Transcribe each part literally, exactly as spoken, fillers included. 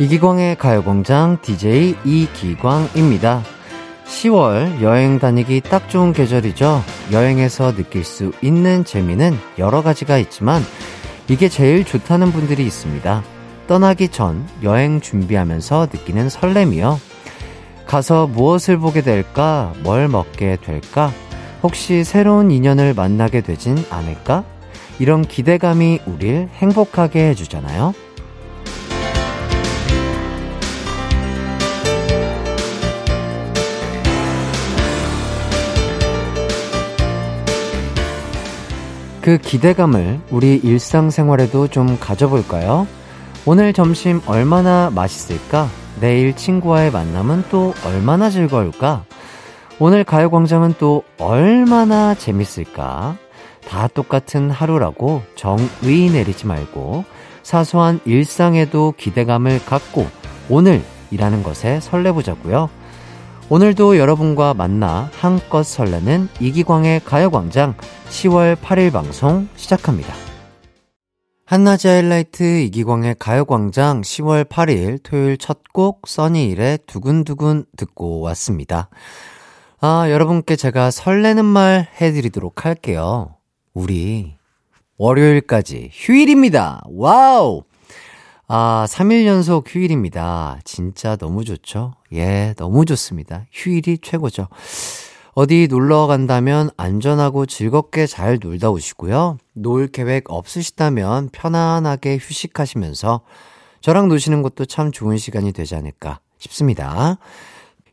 이기광의 가요광장 디제이 이기광입니다. 시월 여행 다니기 딱 좋은 계절이죠. 여행에서 느낄 수 있는 재미는 여러 가지가 있지만 이게 제일 좋다는 분들이 있습니다. 떠나기 전 여행 준비하면서 느끼는 설렘이요. 가서 무엇을 보게 될까? 뭘 먹게 될까? 혹시 새로운 인연을 만나게 되진 않을까? 이런 기대감이 우릴 행복하게 해주잖아요. 그 기대감을 우리 일상생활에도 좀 가져볼까요? 오늘 점심 얼마나 맛있을까? 내일 친구와의 만남은 또 얼마나 즐거울까? 오늘 가요광장은 또 얼마나 재밌을까? 다 똑같은 하루라고 정의 내리지 말고 사소한 일상에도 기대감을 갖고 오늘이라는 것에 설레보자고요. 오늘도 여러분과 만나 한껏 설레는 이기광의 가요광장 시월 팔일 방송 시작합니다. 한낮의 하이라이트 이기광의 가요광장 시월 팔일 토요일 첫 곡 써니힐의 두근두근 듣고 왔습니다. 아, 여러분께 제가 설레는 말 해드리도록 할게요. 우리 월요일까지 휴일입니다. 와우! 아, 삼 일 연속 휴일입니다. 진짜 너무 좋죠? 예, 너무 좋습니다. 휴일이 최고죠. 어디 놀러 간다면 안전하고 즐겁게 잘 놀다 오시고요. 놀 계획 없으시다면 편안하게 휴식하시면서 저랑 노시는 것도 참 좋은 시간이 되지 않을까 싶습니다.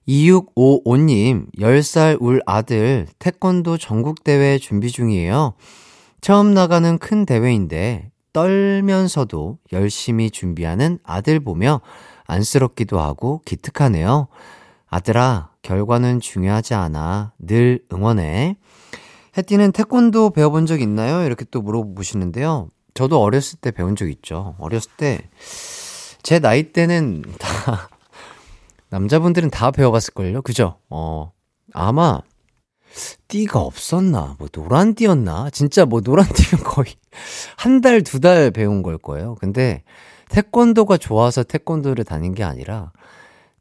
이육오오님, 열 살 울 아들 태권도 전국대회 준비 중이에요. 처음 나가는 큰 대회인데 떨면서도 열심히 준비하는 아들 보며 안쓰럽기도 하고 기특하네요. 아들아, 결과는 중요하지 않아. 늘 응원해. 해띠는 태권도 배워본 적 있나요? 이렇게 또 물어보시는데요. 저도 어렸을 때 배운 적 있죠. 어렸을 때 제 나이 때는 다 남자분들은 다 배워갔을걸요. 그죠? 어, 아마 띠가 없었나? 뭐 노란 띠였나? 진짜 뭐 노란 띠면 거의 한 달, 두 달 배운 걸 거예요. 근데 태권도가 좋아서 태권도를 다닌 게 아니라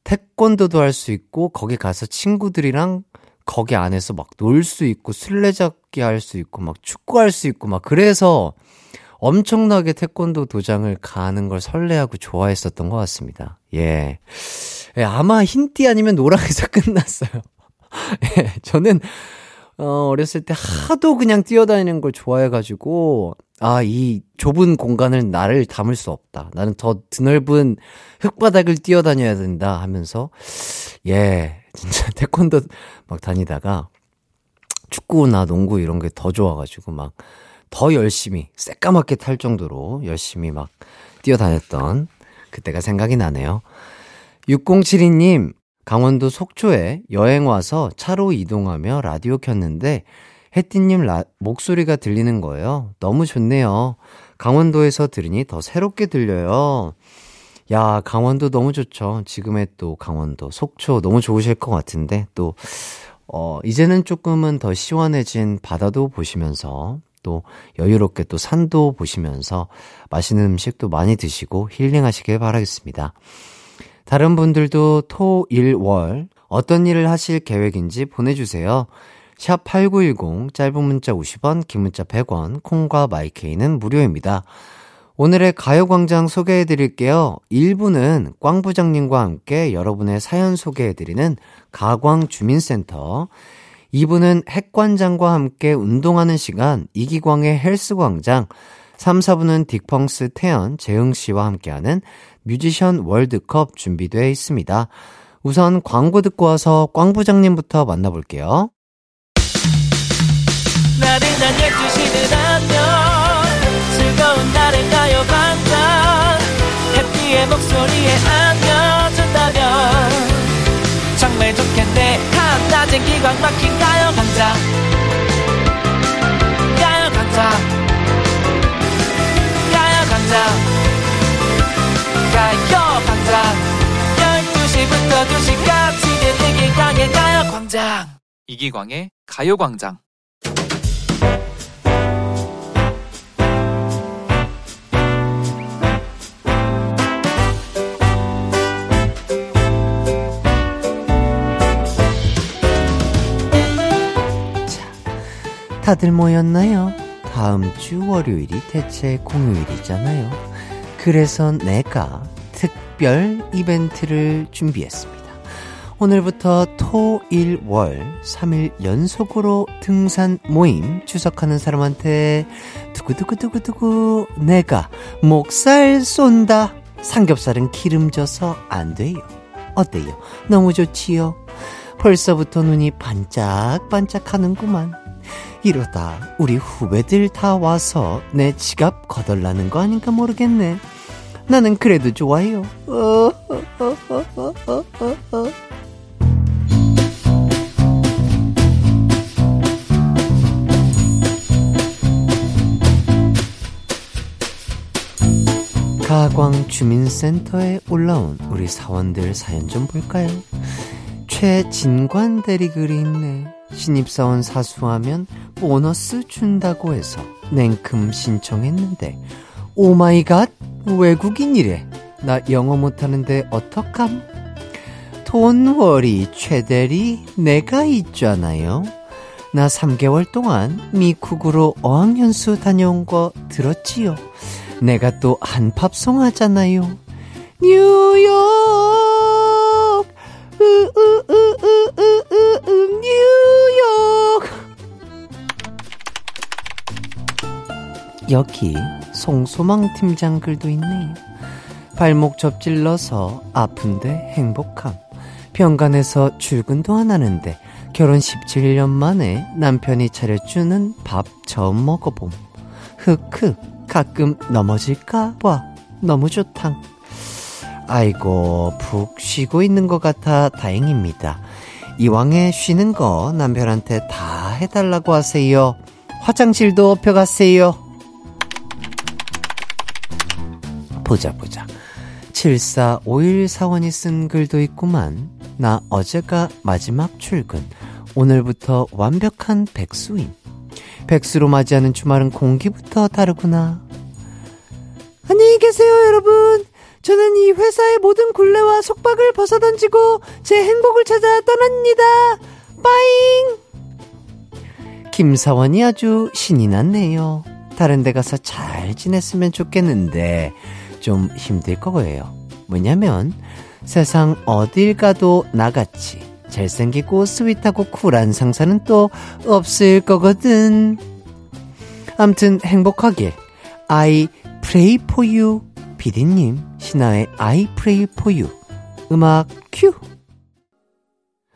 태권도도 할 수 있고 거기 가서 친구들이랑 거기 안에서 막 놀 수 있고 술래잡기 할 수 있고 막 축구할 수 있고 막 그래서 엄청나게 태권도 도장을 가는 걸 설레하고 좋아했었던 것 같습니다. 예, 예 아마 흰띠 아니면 노랑에서 끝났어요. 예, 저는 어, 어렸을 때 하도 그냥 뛰어다니는 걸 좋아해가지고 아, 이 좁은 공간을 나를 담을 수 없다. 나는 더 드넓은 흙바닥을 뛰어다녀야 된다 하면서 예, 진짜 태권도 막 다니다가 축구나 농구 이런 게 더 좋아가지고 막 더 열심히 새까맣게 탈 정도로 열심히 막 뛰어다녔던 그때가 생각이 나네요. 육공칠이님, 강원도 속초에 여행 와서 차로 이동하며 라디오 켰는데 혜띠님 라, 목소리가 들리는 거예요. 너무 좋네요. 강원도에서 들으니 더 새롭게 들려요. 야, 강원도 너무 좋죠. 지금의 또 강원도, 속초 너무 좋으실 것 같은데 또 어, 이제는 조금은 더 시원해진 바다도 보시면서 또 여유롭게 또 산도 보시면서 맛있는 음식도 많이 드시고 힐링하시길 바라겠습니다. 다른 분들도 토, 일, 월 어떤 일을 하실 계획인지 보내주세요. 샵 팔구일공, 짧은 문자 오십 원, 긴 문자 백 원, 콩과 마이케이는 무료입니다. 오늘의 가요광장 소개해드릴게요. 일 부는 꽝 부장님과 함께 여러분의 사연 소개해드리는 가광주민센터, 이 부는 핵관장과 함께 운동하는 시간 이기광의 헬스광장, 삼, 사 부는 딕펑스 태연, 재흥씨와 함께하는 뮤지션 월드컵 준비되어 있습니다. 우선 광고 듣고 와서 꽝 부장님부터 만나볼게요. 나를 날려주시는 안녕, 즐거운 날의 가요광장, 해피의 목소리에 안겨준다면 정말 좋겠네. 한낮에 기광 막힌 가요광장, 가요광장, 가요광장, 가요광장, 열두 시부터 두 시까지는 이기광의 가요광장. 이기광의 가요광장. 다들 모였나요? 다음 주 월요일이 대체 공휴일이잖아요. 그래서 내가 특별 이벤트를 준비했습니다. 오늘부터 토, 일, 월 삼 일 연속으로 등산 모임 출석하는 사람한테 두구두구두구두구 내가 목살 쏜다. 삼겹살은 기름져서 안 돼요. 어때요? 너무 좋지요? 벌써부터 눈이 반짝반짝 하는구만. 이러다 우리 후배들 다 와서 내 지갑 거덜나는 거 아닌가 모르겠네. 나는 그래도 좋아요. 어, 어, 어, 어, 어, 어, 어. 가광주민센터에 올라온 우리 사원들 사연 좀 볼까요? 최진관 대리글이 있네. 신입사원 사수하면 보너스 준다고 해서 냉큼 신청했는데 오마이갓 외국인이래. 나 영어 못하는데 어떡함? Don't worry 최대리 내가 있잖아요. 나 삼 개월 동안 미국으로 어학연수 다녀온 거 들었지요. 내가 또 한팝송 하잖아요. 뉴욕 으으으으으으 뉴욕. 여기 송소망 팀장 글도 있네. 발목 접질러서 아픈데 행복함. 병간에서 출근도 안 하는데 결혼 십칠 년 만에 남편이 차려주는 밥 처음 먹어봄. 흑흑 가끔 넘어질까 봐 너무 좋당. 아이고 푹 쉬고 있는 것 같아 다행입니다. 이왕에 쉬는 거 남편한테 다 해달라고 하세요. 화장실도 업혀가세요. 보자 보자. 칠사오일 사원이 쓴 글도 있구만. 나 어제가 마지막 출근. 오늘부터 완벽한 백수임. 백수로 맞이하는 주말은 공기부터 다르구나. 안녕히 계세요 여러분. 저는 이 회사의 모든 굴레와 속박을 벗어던지고 제 행복을 찾아 떠납니다. 빠잉. 김사원이 아주 신이 났네요. 다른 데 가서 잘 지냈으면 좋겠는데 좀 힘들 거예요. 왜냐면 세상 어딜 가도 나같이 잘생기고 스윗하고 쿨한 상사는 또 없을 거거든. 암튼 행복하길. I pray for you. 비디님 신화의 I pray for you. 음악 큐.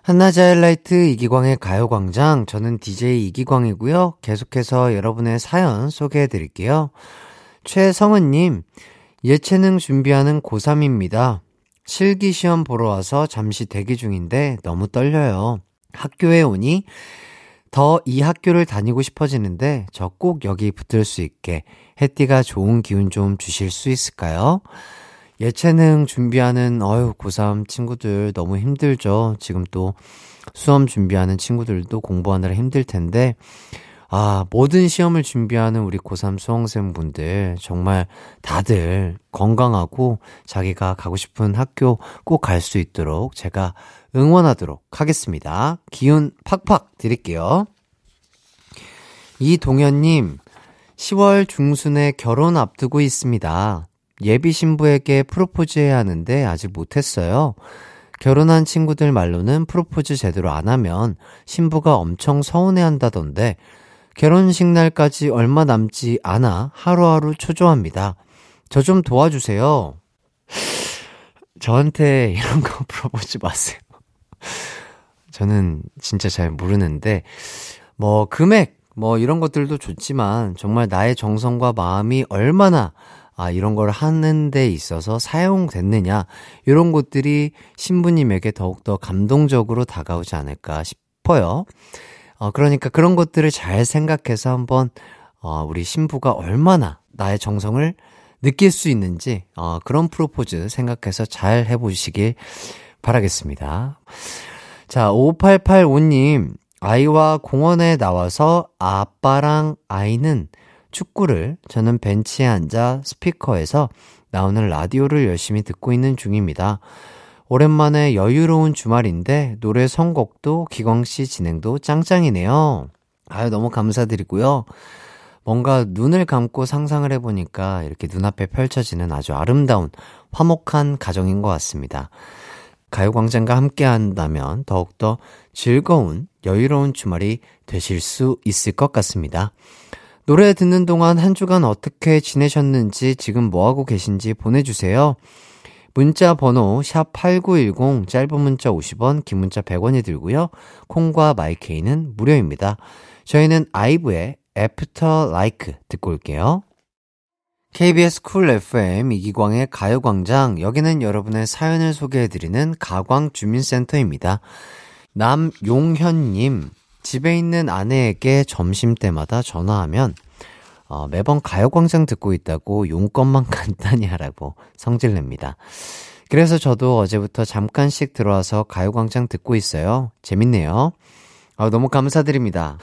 한나자일라이트 이기광의 가요광장. 저는 디제이 이기광이고요. 계속해서 여러분의 사연 소개해드릴게요. 최성은님. 예체능 준비하는 고삼입니다. 실기시험 보러 와서 잠시 대기 중인데 너무 떨려요. 학교에 오니 더 이 학교를 다니고 싶어지는데 저 꼭 여기 붙을 수 있게 해띠가 좋은 기운 좀 주실 수 있을까요? 예체능 준비하는 어휴 고삼 친구들 너무 힘들죠. 지금 또 수험 준비하는 친구들도 공부하느라 힘들 텐데 아 모든 시험을 준비하는 우리 고삼 수험생분들 정말 다들 건강하고 자기가 가고 싶은 학교 꼭 갈 수 있도록 제가 응원하도록 하겠습니다. 기운 팍팍 드릴게요. 이동현님 시월 중순에 결혼 앞두고 있습니다. 예비 신부에게 프로포즈해야 하는데 아직 못했어요. 결혼한 친구들 말로는 프로포즈 제대로 안 하면 신부가 엄청 서운해한다던데 결혼식 날까지 얼마 남지 않아 하루하루 초조합니다. 저 좀 도와주세요. 저한테 이런 거 물어보지 마세요. 저는 진짜 잘 모르는데 뭐 금액 뭐 이런 것들도 좋지만 정말 나의 정성과 마음이 얼마나 아 이런 걸 하는 데 있어서 사용됐느냐 이런 것들이 신부님에게 더욱더 감동적으로 다가오지 않을까 싶어요. 어, 그러니까 그런 것들을 잘 생각해서 한번, 어, 우리 신부가 얼마나 나의 정성을 느낄 수 있는지, 어, 그런 프로포즈 생각해서 잘 해보시길 바라겠습니다. 자, 오팔팔오님, 아이와 공원에 나와서 아빠랑 아이는 축구를 저는 벤치에 앉아 스피커에서 나오는 라디오를 열심히 듣고 있는 중입니다. 오랜만에 여유로운 주말인데 노래 선곡도 기광씨 진행도 짱짱이네요. 아유, 너무 감사드리고요. 뭔가 눈을 감고 상상을 해보니까 이렇게 눈앞에 펼쳐지는 아주 아름다운 화목한 가정인 것 같습니다. 가요광장과 함께 한다면 더욱더 즐거운 여유로운 주말이 되실 수 있을 것 같습니다. 노래 듣는 동안 한 주간 어떻게 지내셨는지, 지금 뭐하고 계신지 보내주세요. 문자 번호 샵 팔구일공, 짧은 문자 오십 원, 긴 문자 백 원이 들고요. 콩과 마이케이는 무료입니다. 저희는 아이브의 애프터 라이크 듣고 올게요. 케이비에스 쿨 에프엠 이기광의 가요광장, 여기는 여러분의 사연을 소개해드리는 가광주민센터입니다. 남용현님, 집에 있는 아내에게 점심때마다 전화하면 어, 매번 가요광장 듣고 있다고 용건만 간단히 하라고 성질냅니다. 그래서 저도 어제부터 잠깐씩 들어와서 가요광장 듣고 있어요. 재밌네요. 어, 너무 감사드립니다.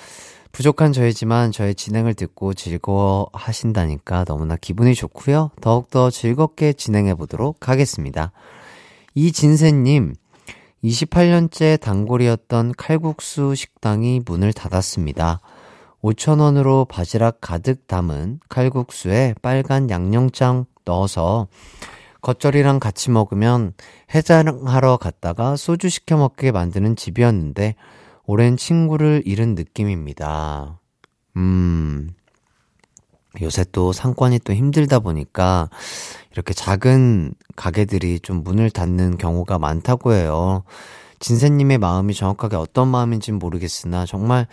부족한 저희지만 저의 진행을 듣고 즐거워하신다니까 너무나 기분이 좋고요. 더욱더 즐겁게 진행해보도록 하겠습니다. 이진세님, 이십팔 년째 단골이었던 칼국수 식당이 문을 닫았습니다. 오천 원으로 바지락 가득 담은 칼국수에 빨간 양념장 넣어서 겉절이랑 같이 먹으면 해장하러 갔다가 소주 시켜 먹게 만드는 집이었는데 오랜 친구를 잃은 느낌입니다. 음, 요새 또 상권이 또 힘들다 보니까 이렇게 작은 가게들이 좀 문을 닫는 경우가 많다고 해요. 진세님의 마음이 정확하게 어떤 마음인지는 모르겠으나 정말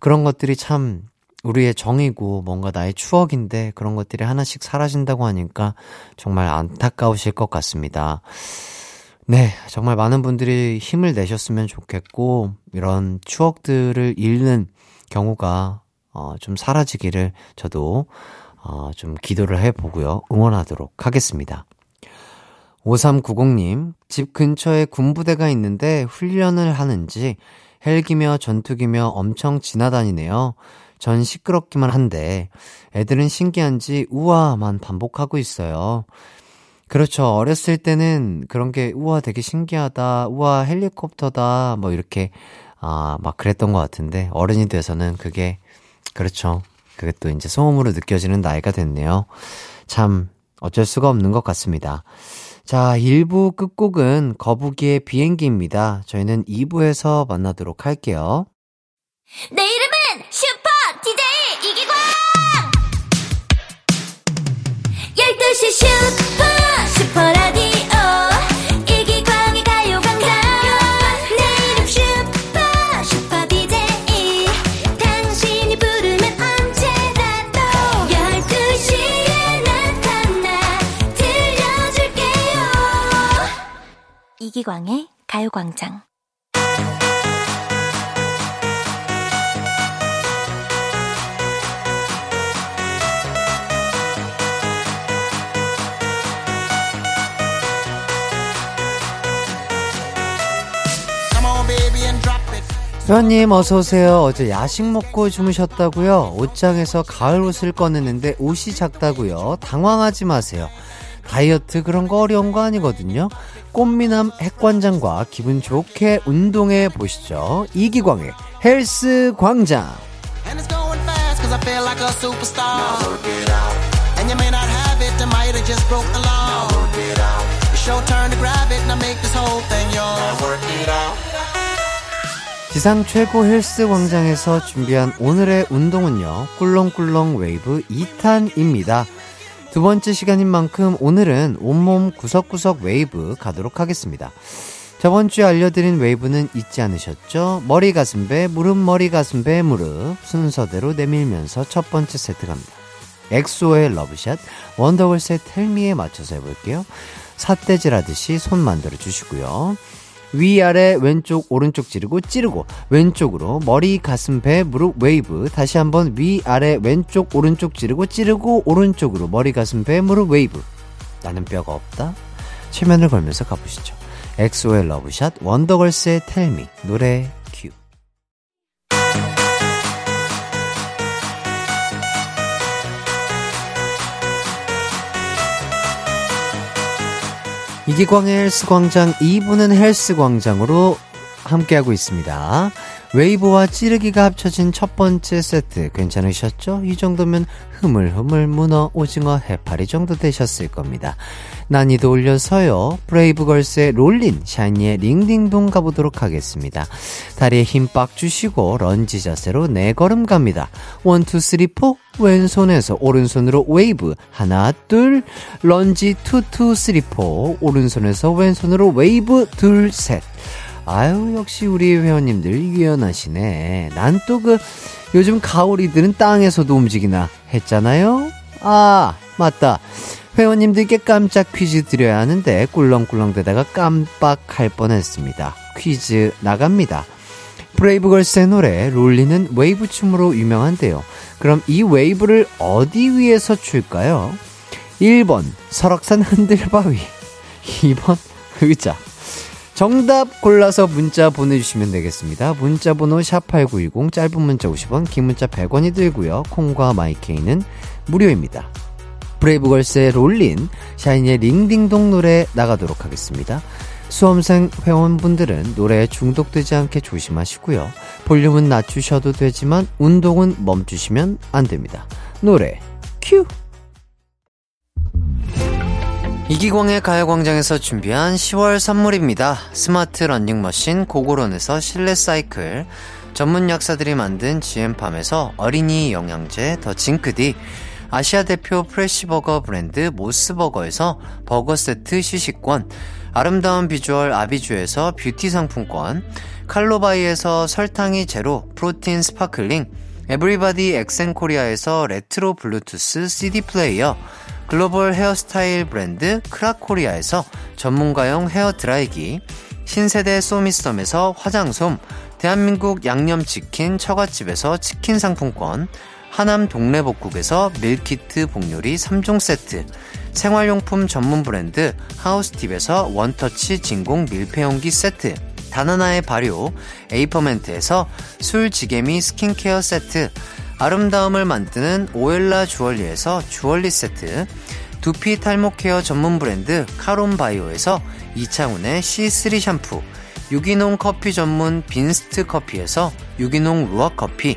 그런 것들이 참 우리의 정이고 뭔가 나의 추억인데 그런 것들이 하나씩 사라진다고 하니까 정말 안타까우실 것 같습니다. 네, 정말 많은 분들이 힘을 내셨으면 좋겠고 이런 추억들을 잃는 경우가 어, 좀 사라지기를 저도 어, 좀 기도를 해보고요. 응원하도록 하겠습니다. 오삼구공님, 집 근처에 군부대가 있는데 훈련을 하는지 헬기며 전투기며 엄청 지나다니네요. 전 시끄럽기만 한데 애들은 신기한지 우와만 반복하고 있어요. 그렇죠. 어렸을 때는 그런 게 우와 되게 신기하다, 우와 헬리콥터다 뭐 이렇게 아, 막 그랬던 것 같은데 어른이 돼서는 그게 그렇죠. 그게 또 이제 소음으로 느껴지는 나이가 됐네요. 참 어쩔 수가 없는 것 같습니다. 자, 일 부 끝곡은 거북이의 비행기입니다. 저희는 이 부에서 만나도록 할게요. 내 이름은 슈퍼 디제이 이기광! 열두 시 슈퍼 슈퍼라디오 이기광의 가요광장. 내 이름 슈퍼 슈퍼 디제이, 당신이 부르면 언제나 또 열두 시에 나타나 들려줄게요. 이기광의 가요광장. 회원님 어서오세요. 어제 야식 먹고 주무셨다고요? 옷장에서 가을 옷을 꺼내는데 옷이 작다고요? 당황하지 마세요. 다이어트 그런 거 어려운 거 아니거든요. 꽃미남 핵관장과 기분 좋게 운동해 보시죠. 이기광의 헬스광장. 지상 최고 헬스 광장에서 준비한 오늘의 운동은요, 꿀렁꿀렁 웨이브 이 탄입니다. 두 번째 시간인 만큼 오늘은 온몸 구석구석 웨이브 가도록 하겠습니다. 저번 주에 알려드린 웨이브는 잊지 않으셨죠? 머리 가슴 배 무릎 머리 가슴 배 무릎 순서대로 내밀면서 첫 번째 세트 갑니다. 엑소의 러브샷, 원더걸스의 텔미에 맞춰서 해볼게요. 삿대질 하듯이 손 만들어 주시고요. 위아래 왼쪽 오른쪽 찌르고 찌르고 왼쪽으로 머리 가슴 배 무릎 웨이브. 다시 한번 위아래 왼쪽 오른쪽 찌르고 찌르고 오른쪽으로 머리 가슴 배 무릎 웨이브. 나는 뼈가 없다. 최면을 걸면서 가보시죠. 엑소의 러브샷, 원더걸스의 텔미. 노래 큐. 이기광의 헬스광장. 이 부는 헬스광장으로 함께하고 있습니다. 웨이브와 찌르기가 합쳐진 첫 번째 세트 괜찮으셨죠? 이 정도면 흐물흐물 문어, 오징어, 해파리 정도 되셨을 겁니다. 난이도 올려서요. 브레이브걸스의 롤린, 샤이니의 링딩동 가보도록 하겠습니다. 다리에 힘 빡 주시고 런지 자세로 네 걸음 갑니다. 원, 투, 쓰리, 포. 왼손에서 오른손으로 웨이브. 하나, 둘. 런지, 투, 투, 쓰리, 포. 오른손에서 왼손으로 웨이브. 둘, 셋. 아유, 역시 우리 회원님들 유연하시네. 난 또 그 요즘 가오리들은 땅에서도 움직이나 했잖아요. 아, 맞다. 회원님들께 깜짝 퀴즈 드려야 하는데 꿀렁꿀렁 대다가 깜빡할 뻔했습니다. 퀴즈 나갑니다. 브레이브걸스의 노래 롤리는 웨이브 춤으로 유명한데요. 그럼 이 웨이브를 어디 위에서 출까요? 일 번 설악산 흔들바위, 이 번 의자. 정답 골라서 문자 보내주시면 되겠습니다. 문자 번호 샵팔구이공, 짧은 문자 오십 원, 긴 문자 백 원이 들고요. 콩과 마이케이는 무료입니다. 브레이브걸스의 롤린, 샤이니의 링딩동 노래 나가도록 하겠습니다. 수험생 회원분들은 노래에 중독되지 않게 조심하시고요. 볼륨은 낮추셔도 되지만 운동은 멈추시면 안 됩니다. 노래 큐! 이기광의 가요광장에서 준비한 시월 선물입니다. 스마트 러닝머신 고고런에서 실내 사이클, 전문 약사들이 만든 지엠팜에서 어린이 영양제 더 징크디, 아시아 대표 프레시버거 브랜드 모스버거에서 버거세트 시식권, 아름다운 비주얼 아비주에서 뷰티 상품권, 칼로바이에서 설탕이 제로 프로틴 스파클링, 에브리바디 엑센코리아에서 레트로 블루투스 씨디 플레이어, 글로벌 헤어스타일 브랜드 크라코리아에서 전문가용 헤어드라이기, 신세대 소미썸에서 화장솜, 대한민국 양념치킨 처갓집에서 치킨 상품권, 하남 동래복국에서 밀키트 복요리 삼 종 세트, 생활용품 전문 브랜드 하우스팁에서 원터치 진공 밀폐용기 세트, 다나나의 발효 에이퍼멘트에서 술지개미 스킨케어 세트, 아름다움을 만드는 오엘라 주얼리에서 주얼리 세트, 두피 탈모 케어 전문 브랜드 카론바이오에서 이창훈의 씨쓰리 샴푸, 유기농 커피 전문 빈스트 커피에서 유기농 루아 커피,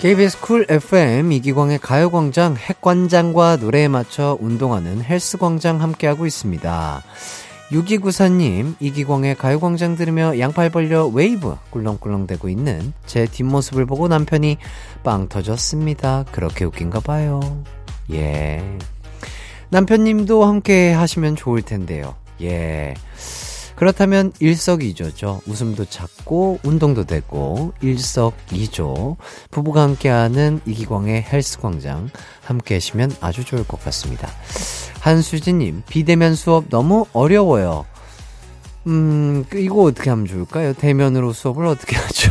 케이비에스 쿨 에프엠 이기광의 가요광장, 핵관장과 노래에 맞춰 운동하는 헬스광장 함께하고 있습니다. 육이구사님, 이기광의 가요광장 들으며 양팔 벌려 웨이브 꿀렁꿀렁대고 있는 제 뒷모습을 보고 남편이 빵 터졌습니다. 그렇게 웃긴가 봐요. 예, 남편님도 함께 하시면 좋을 텐데요. 예, 그렇다면 일석이조죠. 웃음도 찾고 운동도 되고 일석이조. 부부가 함께하는 이기광의 헬스광장 함께 하시면 아주 좋을 것 같습니다. 한수진님, 비대면 수업 너무 어려워요. 음, 이거 어떻게 하면 좋을까요? 대면으로 수업을 어떻게 하죠?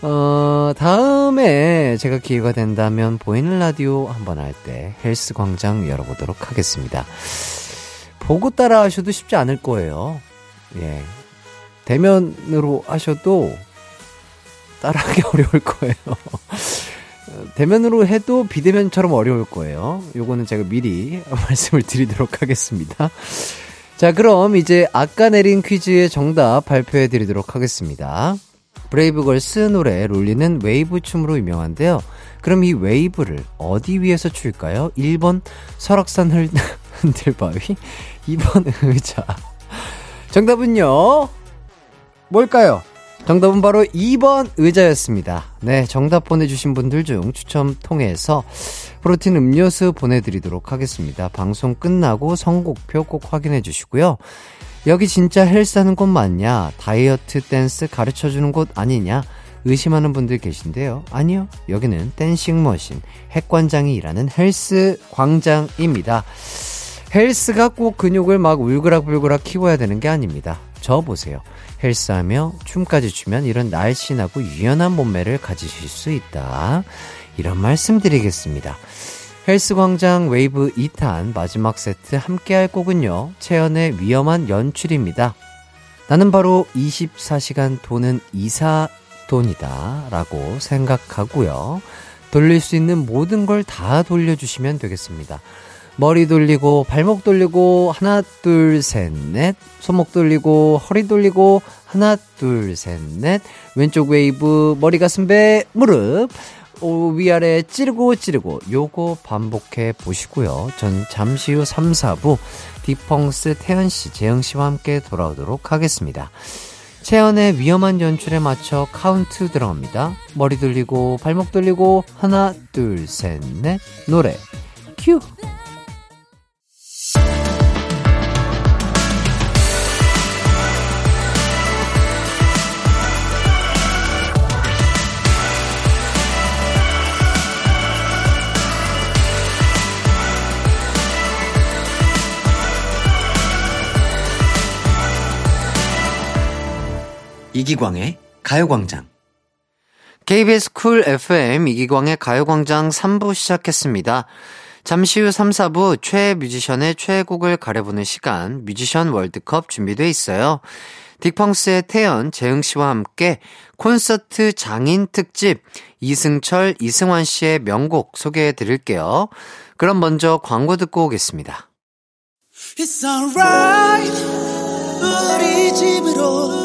어, 다음에 제가 기회가 된다면 보이는 라디오 한번 할 때 헬스광장 열어보도록 하겠습니다. 보고 따라 하셔도 쉽지 않을 거예요. 예, 대면으로 하셔도 따라하기 어려울 거예요. 대면으로 해도 비대면처럼 어려울 거예요. 요거는 제가 미리 말씀을 드리도록 하겠습니다. 자, 그럼 이제 아까 내린 퀴즈의 정답 발표해 드리도록 하겠습니다. 브레이브걸스 노래 롤리는 웨이브 춤으로 유명한데요. 그럼 이 웨이브를 어디 위에서 출까요? 일 번 설악산 흔들바위, 이 번 의자. 정답은요, 뭘까요? 정답은 바로 이 번 의자였습니다. 네, 정답 보내주신 분들 중 추첨 통해서 프로틴 음료수 보내드리도록 하겠습니다. 방송 끝나고 선곡표 꼭 확인해 주시고요. 여기 진짜 헬스하는 곳 맞냐? 다이어트 댄스 가르쳐주는 곳 아니냐? 의심하는 분들 계신데요. 아니요, 여기는 댄싱머신 핵관장이 일하는 헬스 광장입니다. 헬스가 꼭 근육을 막 울그락불그락 키워야 되는 게 아닙니다. 저 보세요. 헬스하며 춤까지 추면 이런 날씬하고 유연한 몸매를 가지실 수 있다. 이런 말씀 드리겠습니다. 헬스광장 웨이브 이 탄 마지막 세트 함께 할 곡은요, 채연의 위험한 연출입니다. 나는 바로 이십사 시간 도는 이사 돈이다 라고 생각하고요. 돌릴 수 있는 모든 걸 다 돌려주시면 되겠습니다. 머리 돌리고 발목 돌리고 하나 둘 셋 넷, 손목 돌리고 허리 돌리고 하나 둘 셋 넷, 왼쪽 웨이브 머리 가슴 배 무릎 오, 위아래 찌르고 찌르고 요거 반복해 보시고요. 전 잠시 후 삼, 사 부 딕펑스 태연씨, 재영씨와 함께 돌아오도록 하겠습니다. 채연의 위험한 연출에 맞춰 카운트 들어갑니다. 머리 돌리고 발목 돌리고 하나 둘 셋 넷, 노래 큐. 이기광의 가요광장, 케이비에스 쿨 에프엠 이기광의 가요광장 삼 부 시작했습니다. 잠시 후 삼, 사 부 최애 뮤지션의 최애곡을 가려보는 시간, 뮤지션 월드컵 준비되어 있어요. 딕펑스의 태연, 재흥씨와 함께 콘서트 장인 특집 이승철, 이승환씨의 명곡 소개해드릴게요. 그럼 먼저 광고 듣고 오겠습니다. It's alright, 우리 집으로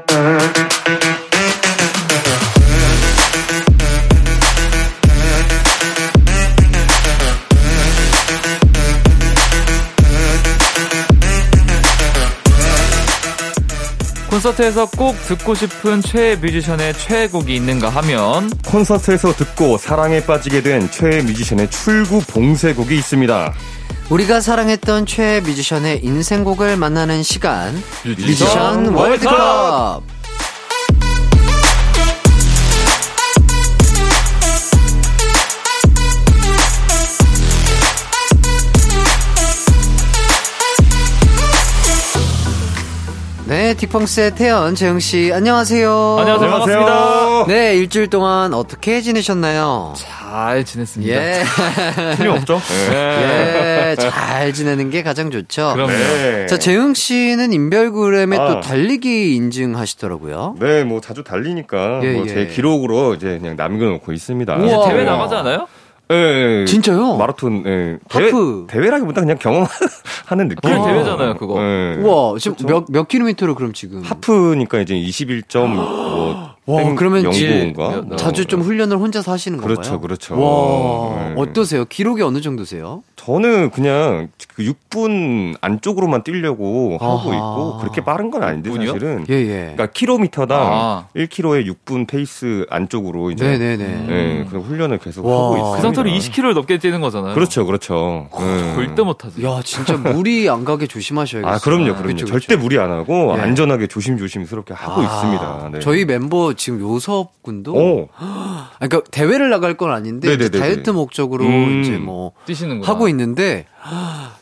콘서트에서 꼭 듣고 싶은 최애 뮤지션의 최애곡이 있는가 하면, 콘서트에서 듣고 사랑에 빠지게 된 최애 뮤지션의 출구 봉쇄곡이 있습니다. 우리가 사랑했던 최애 뮤지션의 인생곡을 만나는 시간, 뮤지션, 뮤지션 월드컵. 네, 딕펑스의 태연, 재흥씨 안녕하세요. 안녕하세요. 반갑습니다. 네, 일주일 동안 어떻게 지내셨나요? 잘 지냈습니다. 예. 틀림없죠? 예. 예, 잘 지내는 게 가장 좋죠. 그럼요. 네. 자, 재흥씨는 인별그램에 아. 또 달리기 인증하시더라고요. 네, 뭐 자주 달리니까 예, 뭐 예. 제 기록으로 이제 그냥 남겨놓고 있습니다. 우와. 대회 나가지 않아요? 예, 예, 진짜요? 마라톤, 예. 대회, 대회라기보다 그냥 경험하는 느낌. 아, 대회잖아요, 그거. 예. 우와, 지금 그렇죠? 몇, 몇 킬로미터로 그럼 지금? 하프니까 이제 이십일 점, 뭐, 와, 그러면 영구인가? 예, 자주 좀 훈련을 혼자서 하시는 건가요? 그렇죠, 그렇죠. 와, 네. 어떠세요? 기록이 어느 정도세요? 저는 그냥 육 분 안쪽으로만 뛰려고 아하. 하고 있고, 그렇게 빠른 건 아닌데, 육 분이요? 사실은. 예, 예. 그러니까 킬로미터당 아. 일 킬로미터에 육 분 페이스 안쪽으로 이제. 네네네. 음. 예, 그래서 훈련을 계속 와. 하고 있어요. 그 상태로 이십 킬로미터를 넘게 뛰는 거잖아요. 그렇죠, 그렇죠. 절대 못하죠. 야, 진짜 무리 안 가게 조심하셔야겠어요. 아, 그럼요, 그럼요. 그쵸, 그쵸. 절대 무리 안 하고, 예. 안전하게 조심조심스럽게 하고 아. 있습니다. 네. 저희 멤버 지금 요섭 군도, 아, 그러니까 대회를 나갈 건 아닌데 이제 다이어트 목적으로 음, 이제 뭐 뛰시는구나. 하고 있는데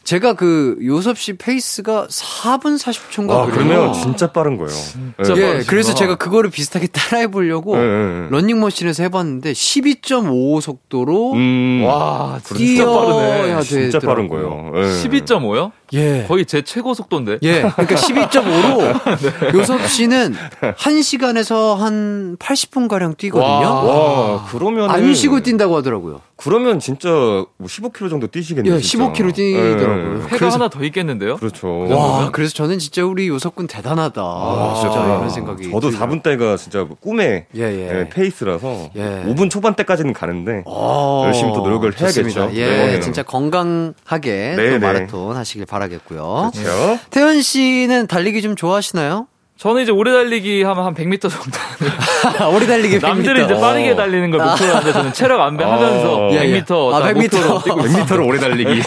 제가 그 요섭 씨 페이스가 사 분 사십 초인가 와, 그래요. 그러면 진짜 빠른 거예요. 진짜 예, 빠르시구나. 그래서 제가 그거를 비슷하게 따라해 보려고 네, 네, 네. 러닝머신에서 해봤는데 십이 점 오 속도로 음, 와 뛰어야 진짜 되더라고요. 빠른 거예요. 네. 십이 점 오요? 예. 거의 제 최고 속도인데. 예. 그러니까 십이 점 오로 네. 요섭 씨는 한 시간에서 한 팔십 분가량 뛰거든요. 와, 와 그러면. 안 쉬고 뛴다고 하더라고요. 그러면 진짜 뭐 십오 킬로미터 정도 뛰시겠네요. 예, 진짜. 십오 킬로미터 뛰더라고요. 예, 해가 그래서, 하나 더 있겠는데요? 그렇죠. 와, 그래서 저는 진짜 우리 요섭군 대단하다. 아, 진짜 아, 이런 생각이. 저도 사 분대가 진짜 꿈의 예, 예. 예, 페이스라서 예. 오 분 초반대까지는 가는데 아, 열심히 또 노력을 좋습니다. 해야겠죠. 예, 네. 진짜 건강하게 네, 또 마라톤 네. 하시길 바랍니다. 하겠고요. 그렇죠. 태연 씨는 달리기 좀 좋아하시나요? 저는 이제 오래 달리기 하면 한 백 미터 정도. 오래 달리기 백 미터. 남들은 이제 빠르게 달리는 걸 목표로 하는데 저는 체력 안배 하면서 백 미터. 아, 백 미터. 백 미터로 오래 달리기.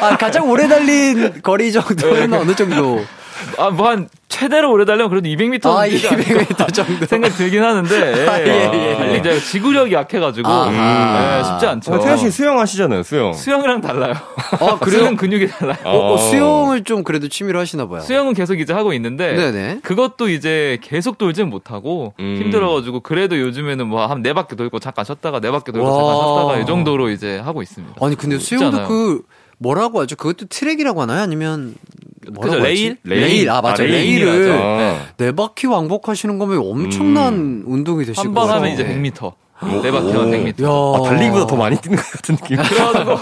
아, 가장 오래 달린 거리 정도는 네. 어느 정도? 아, 뭐 한 최대로 오래 달리면 그래도 이백 미터. 아, 이백 미터 정도 생각 들긴 하는데. 아, 예, 예. 달리 이제 지구력이 약해가지고 아, 예, 쉽지 않죠. 아, 태현 씨 수영 하시잖아요, 수영. 수영이랑 달라요. 아, 그래요? 수영 근육이 달라요. 어, 어, 수영을 좀 그래도 취미로 하시나 봐요. 수영은 계속 이제 하고 있는데 네네. 그것도 이제 계속 돌진 못하고 음. 힘들어가지고 그래도 요즘에는 뭐 한 네 바퀴 돌고 잠깐 쉬었다가 네 바퀴 돌고 와. 잠깐 쉬었다가 이 정도로 이제 하고 있습니다. 아니 근데 수영도 그 뭐라고 하죠? 그것도 트랙이라고 하나요? 아니면 그죠 레일? 레일? 레일 아 맞아 아, 레일을 네. 네 바퀴 왕복하시는 거면 엄청난 음. 운동이 되실 거예요. 한 번 하면 이제 백 미터. 네 바퀴만 백 미터. 아, 달리기보다 더 많이 뛰는 것 같은 느낌. 그래가지고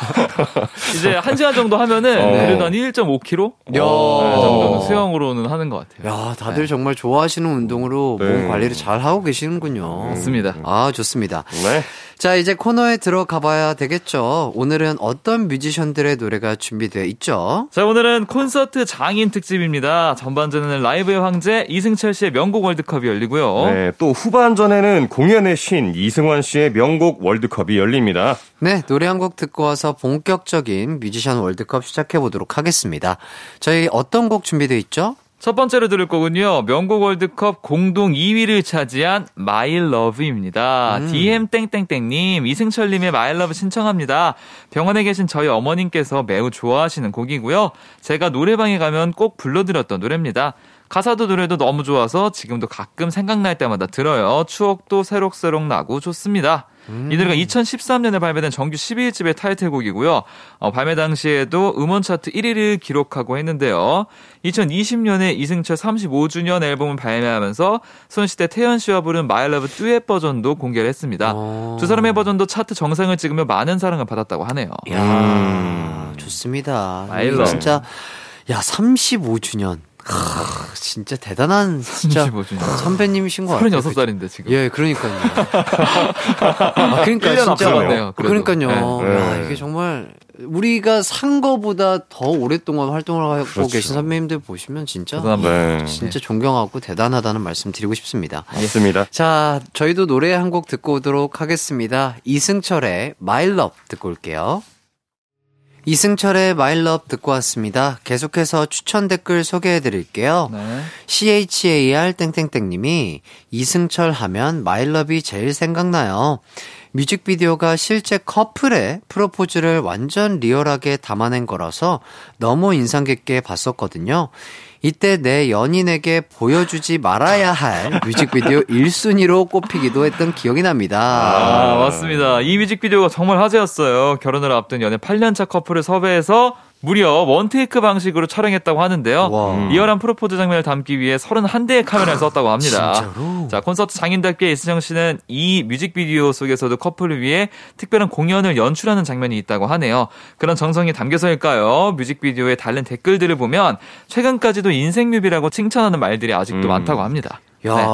이제 한 시간 정도 하면은 어. 그래도 한 일 점 오 킬로미터 네, 정도는 수영으로는 하는 것 같아요. 야, 다들 네. 정말 좋아하시는 운동으로 네. 몸 관리를 잘 하고 계시는군요. 맞습니다. 아 좋습니다. 네. 자 이제 코너에 들어가봐야 되겠죠. 오늘은 어떤 뮤지션들의 노래가 준비되어 있죠? 자 오늘은 콘서트 장인 특집입니다. 전반전에는 라이브의 황제 이승철 씨의 명곡 월드컵이 열리고요. 네, 또 후반전에는 공연의 신 이승환 씨의 명곡 월드컵이 열립니다. 네, 노래 한 곡 듣고 와서 본격적인 뮤지션 월드컵 시작해보도록 하겠습니다. 저희 어떤 곡 준비되어 있죠? 첫 번째로 들을 곡은요. 명곡 월드컵 공동 이 위를 차지한 마이 러브입니다. 음. 디엠 땡땡땡님, 이승철님의 마이 러브 신청합니다. 병원에 계신 저희 어머님께서 매우 좋아하시는 곡이고요. 제가 노래방에 가면 꼭 불러드렸던 노래입니다. 가사도 노래도 너무 좋아서 지금도 가끔 생각날 때마다 들어요. 추억도 새록새록 나고 좋습니다. 음. 이 노래가 이천십삼 년에 발매된 정규 십이 일집의 타이틀곡이고요. 어, 발매 당시에도 음원 차트 일 위를 기록하고 했는데요. 이천이십 년에 이승철 삼십오 주년 앨범을 발매하면서 손시대 태연 씨와 부른 마이 러브 듀엣 버전도 공개를 했습니다. 오. 두 사람의 버전도 차트 정상을 찍으며 많은 사랑을 받았다고 하네요. 이야, 음. 좋습니다. 마이 러브. 진짜, 야, 삼십오 주년. 하, 진짜 대단한 진짜 선배님이신 것 같아요. 서른여섯 살인데 지금. 예, 그러니까요. 아, 그러니까 진짜 맞네요. 그러니까요. 네. 야, 이게 정말 우리가 산 거보다 더 오랫동안 활동을 하고 그렇죠. 계신 선배님들 보시면 진짜 네. 진짜 존경하고 대단하다는 말씀 드리고 싶습니다. 맞습니다. 자, 저희도 노래 한 곡 듣고 오도록 하겠습니다. 이승철의 마이 러브 듣고 올게요. 이승철의 마일럽 듣고 왔습니다. 계속해서 추천 댓글 소개해드릴게요. 네. 씨에이치에이알땡땡땡님이 이승철 하면 마일럽이 제일 생각나요. 뮤직비디오가 실제 커플의 프로포즈를 완전 리얼하게 담아낸 거라서 너무 인상 깊게 봤었거든요. 이때 내 연인에게 보여주지 말아야 할 뮤직비디오 일 순위로 꼽히기도 했던 기억이 납니다. 아, 맞습니다. 이 뮤직비디오가 정말 화제였어요. 결혼을 앞둔 연애 팔 년 차 커플을 섭외해서 무려 원테이크 방식으로 촬영했다고 하는데요. 와. 리얼한 프로포즈 장면을 담기 위해 서른한 대의 카메라를 썼다고 합니다. 진짜로? 자, 콘서트 장인답게 이승철 씨는 이 뮤직비디오 속에서도 커플을 위해 특별한 공연을 연출하는 장면이 있다고 하네요. 그런 정성이 담겨서일까요? 뮤직비디오에 달린 댓글들을 보면 최근까지도 인생뮤비라고 칭찬하는 말들이 아직도 음. 많다고 합니다. 야, 네.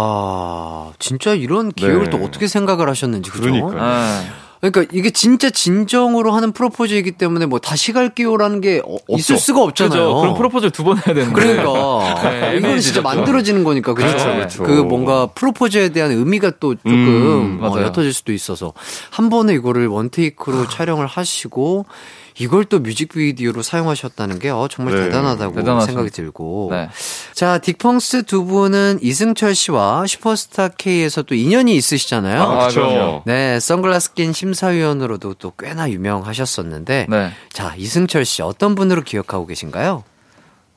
진짜 이런 기획을 네. 또 어떻게 생각을 하셨는지 그죠? 그러니까요. 네. 그러니까 이게 진짜 진정으로 하는 프로포즈이기 때문에 뭐 다시 갈게요라는 게 어, 있을 수가 없잖아요. 그렇죠. 그럼 프로포즈를 두 번 해야 되는 거예요. 그러니까 네, 이건 진짜 만들어지는 거니까 그렇죠. 그렇죠, 그렇죠. 그 뭔가 프로포즈에 대한 의미가 또 조금 음, 어, 옅어질 수도 있어서 한 번에 이거를 원테이크로 촬영을 하시고 이걸 또 뮤직비디오로 사용하셨다는 게 어, 정말 네, 대단하다고 대단하십니다. 생각이 들고. 네. 자, 딕펑스 두 분은 이승철 씨와 슈퍼스타 K에서 또 인연이 있으시잖아요. 아, 그렇죠. 네, 선글라스 낀 심사위원으로도 또 꽤나 유명하셨었는데. 네. 자, 이승철 씨 어떤 분으로 기억하고 계신가요?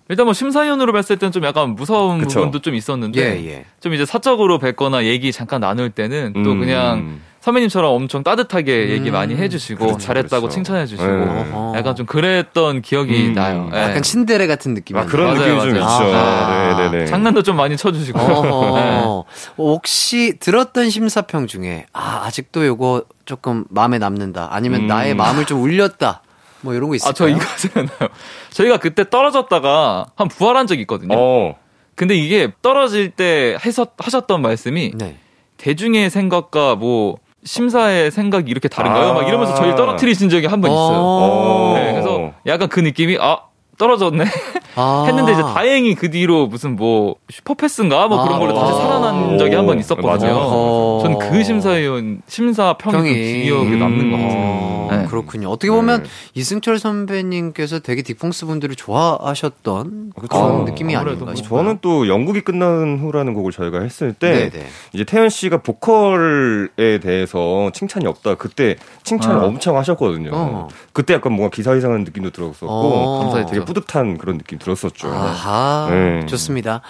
일단 뭐 심사위원으로 봤을 때는 좀 약간 무서운 그쵸. 부분도 좀 있었는데. 예, 예. 좀 이제 사적으로 뵙거나 얘기 잠깐 나눌 때는 음. 또 그냥 선배님처럼 엄청 따뜻하게 얘기 음. 많이 해주시고 그렇죠, 잘했다고 그렇죠. 칭찬해주시고 네. 약간 좀 그랬던 기억이 음. 나요. 네. 약간 신데레 같은 느낌. 아, 그런 느낌이 좀 있죠. 아, 네, 네, 네. 장난도 좀 많이 쳐주시고. 네. 혹시 들었던 심사평 중에 아, 아직도 이거 조금 마음에 남는다. 아니면 음. 나의 마음을 좀 울렸다. 뭐 이런 거 있을까요? 아, 저 이거 생각나요. 저희가 그때 떨어졌다가 한 부활한 적이 있거든요. 어. 근데 이게 떨어질 때 해서, 하셨던 말씀이 네. 대중의 생각과 뭐 심사의 생각이 이렇게 다른가요? 아~ 막 이러면서 저희 떨어뜨리신 적이 한 번 있어요. 네, 그래서 약간 그 느낌이 아 떨어졌네. 아. 했는데 이제 다행히 그 뒤로 무슨 뭐 슈퍼패스인가 뭐 그런 아. 걸로 다시 살아난 적이 한 번 있었거든요. 전 그 심사위원 심사 평이 기억에 남는 것 같아요. 네. 그렇군요. 어떻게 보면 네. 이승철 선배님께서 되게 딕펑스 분들을 좋아하셨던 그쵸. 그런 아, 느낌이 아닌가 싶어요. 저는 또 영국이 끝난 후라는 곡을 저희가 했을 때 네네. 이제 태연 씨가 보컬에 대해서 칭찬이 없다 그때 칭찬을 아. 엄청 하셨거든요. 어. 그때 약간 뭔가 기사이상한 느낌도 들었었고 어. 되게 뿌듯한 그런 느낌 들었었죠. 아하, 네. 좋습니다.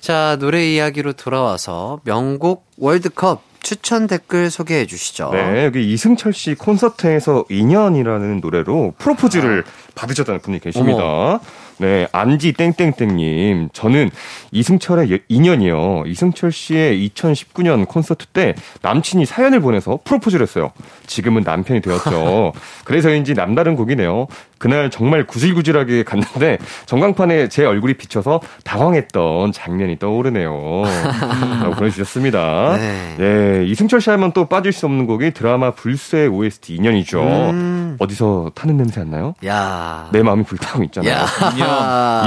자, 노래 이야기로 돌아와서 명곡 월드컵 추천 댓글 소개해 주시죠. 네, 여기 이승철 씨 콘서트에서 인연이라는 노래로 프로포즈를 아. 받으셨다는 분이 계십니다. 어머. 네, 안지 땡땡땡님, 저는 이승철의 인연이요. 이승철 씨의 이천십구 년 콘서트 때 남친이 사연을 보내서 프로포즈를 했어요. 지금은 남편이 되었죠. 그래서인지 남다른 곡이네요. 그날 정말 구질구질하게 갔는데 전광판에 제 얼굴이 비쳐서 당황했던 장면이 떠오르네요. 라고 보내주셨습니다. 네. 네, 이승철 씨 하면 또 빠질 수 없는 곡이 드라마 불쇠의 오에스티 인연이죠. 음. 어디서 타는 냄새 안 나요? 야. 내 마음이 불타고 있잖아요. 야.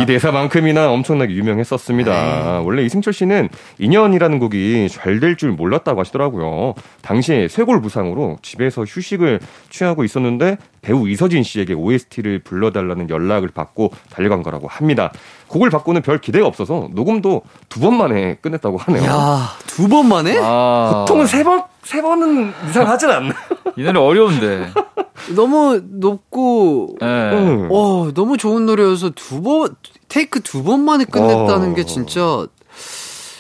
이 대사만큼이나 엄청나게 유명했었습니다. 에이. 원래 이승철 씨는 인연이라는 곡이 잘 될 줄 몰랐다고 하시더라고요. 당시에 쇄골 부상으로 집에서 휴식을 취하고 있었는데 배우 이서진 씨에게 오에스티를 불러달라는 연락을 받고 달려간 거라고 합니다. 곡을 받고는 별 기대가 없어서 녹음도 두 번 만에 끝냈다고 하네요. 야, 두 번 만에? 아. 보통은 세 번, 세 번은 이상 하진 않나? 이 노래 어려운데. 너무 높고, 네. 어, 너무 좋은 노래여서 두 번, 테이크 두 번 만에 끝냈다는 오. 게 진짜.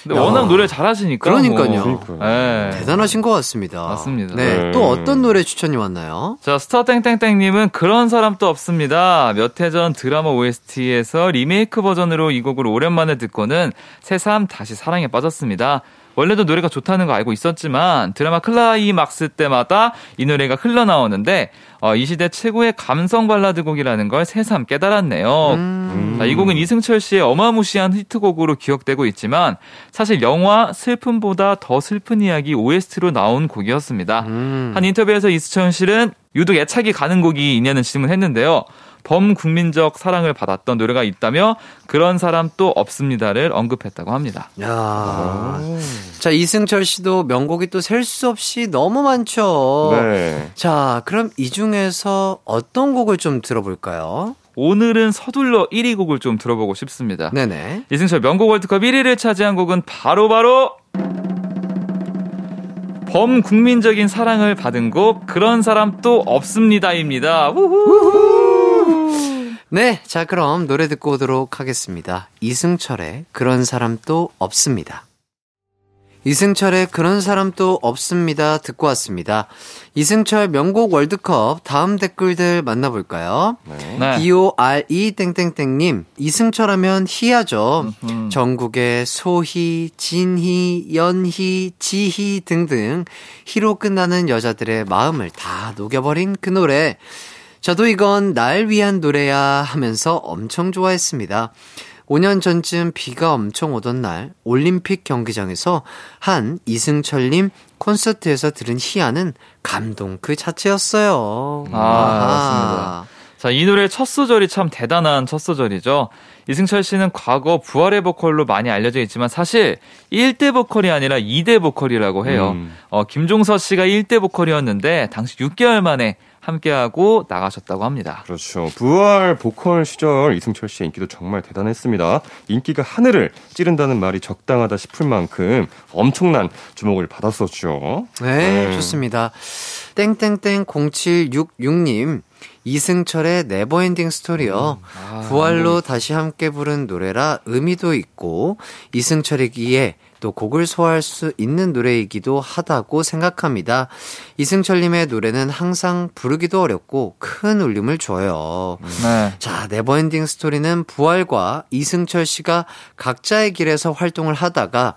근데 워낙 노래 잘하시니까. 그러니까요. 뭐. 그러니까요. 대단하신 것 같습니다. 맞습니다. 네. 네. 또 어떤 노래 추천이 왔나요? 자, 스타땡땡땡님은 그런 사람도 없습니다. 몇 해 전 드라마 오에스티에서 리메이크 버전으로 이 곡을 오랜만에 듣고는 새삼 다시 사랑에 빠졌습니다. 원래도 노래가 좋다는 거 알고 있었지만 드라마 클라이막스 때마다 이 노래가 흘러나오는데 어, 이 시대 최고의 감성 발라드 곡이라는 걸 새삼 깨달았네요. 음. 자, 이 곡은 이승철 씨의 어마무시한 히트곡으로 기억되고 있지만 사실 영화 슬픔보다 더 슬픈 이야기 오에스티로 나온 곡이었습니다. 음. 한 인터뷰에서 이승철 씨는 유독 애착이 가는 곡이 있냐는 질문을 했는데요. 범국민적 사랑을 받았던 노래가 있다며 그런 사람 또 없습니다를 언급했다고 합니다. 야, 자, 이승철 씨도 명곡이 또 셀 수 없이 너무 많죠. 네. 자, 그럼 이 중에서 어떤 곡을 좀 들어볼까요? 오늘은 서둘러 일 위 곡을 좀 들어보고 싶습니다. 네네. 이승철 명곡 월드컵 일 위를 차지한 곡은 바로바로 범국민적인 사랑을 받은 곡 그런 사람 또 없습니다입니다. 우후. 네, 자, 그럼 노래 듣고 오도록 하겠습니다. 이승철의 그런 사람 또 없습니다. 이승철의 그런 사람 또 없습니다 듣고 왔습니다. 이승철 명곡 월드컵 다음 댓글들 만나볼까요? 네. 디오알이 땡땡땡님, 이승철 하면 희하죠. 음흠. 전국의 소희, 진희, 연희, 지희 등등 희로 끝나는 여자들의 마음을 다 녹여버린 그 노래, 저도 이건 날 위한 노래야 하면서 엄청 좋아했습니다. 오 년 전쯤 비가 엄청 오던 날 올림픽 경기장에서 한 이승철님 콘서트에서 들은 희야는 감동 그 자체였어요. 아, 맞습니다. 자, 이 노래의 첫 소절이 참 대단한 첫 소절이죠. 이승철 씨는 과거 부활의 보컬로 많이 알려져 있지만 사실 일 대 보컬이 아니라 이 대 보컬이라고 해요. 음. 어, 김종서 씨가 일 대 보컬이었는데 당시 육 개월 만에 함께하고 나가셨다고 합니다. 그렇죠. 부활 보컬 시절 이승철 씨의 인기도 정말 대단했습니다. 인기가 하늘을 찌른다는 말이 적당하다 싶을 만큼 엄청난 주목을 받았었죠. 네, 네. 좋습니다. 땡땡땡 공칠육육님, 이승철의 네버엔딩 스토리요. 음, 아, 부활로 음. 다시 함께 부른 노래라 의미도 있고 이승철이기에 또 곡을 소화할 수 있는 노래이기도 하다고 생각합니다. 이승철님의 노래는 항상 부르기도 어렵고 큰 울림을 줘요. 네. 자, 네버엔딩 스토리는 부활과 이승철 씨가 각자의 길에서 활동을 하다가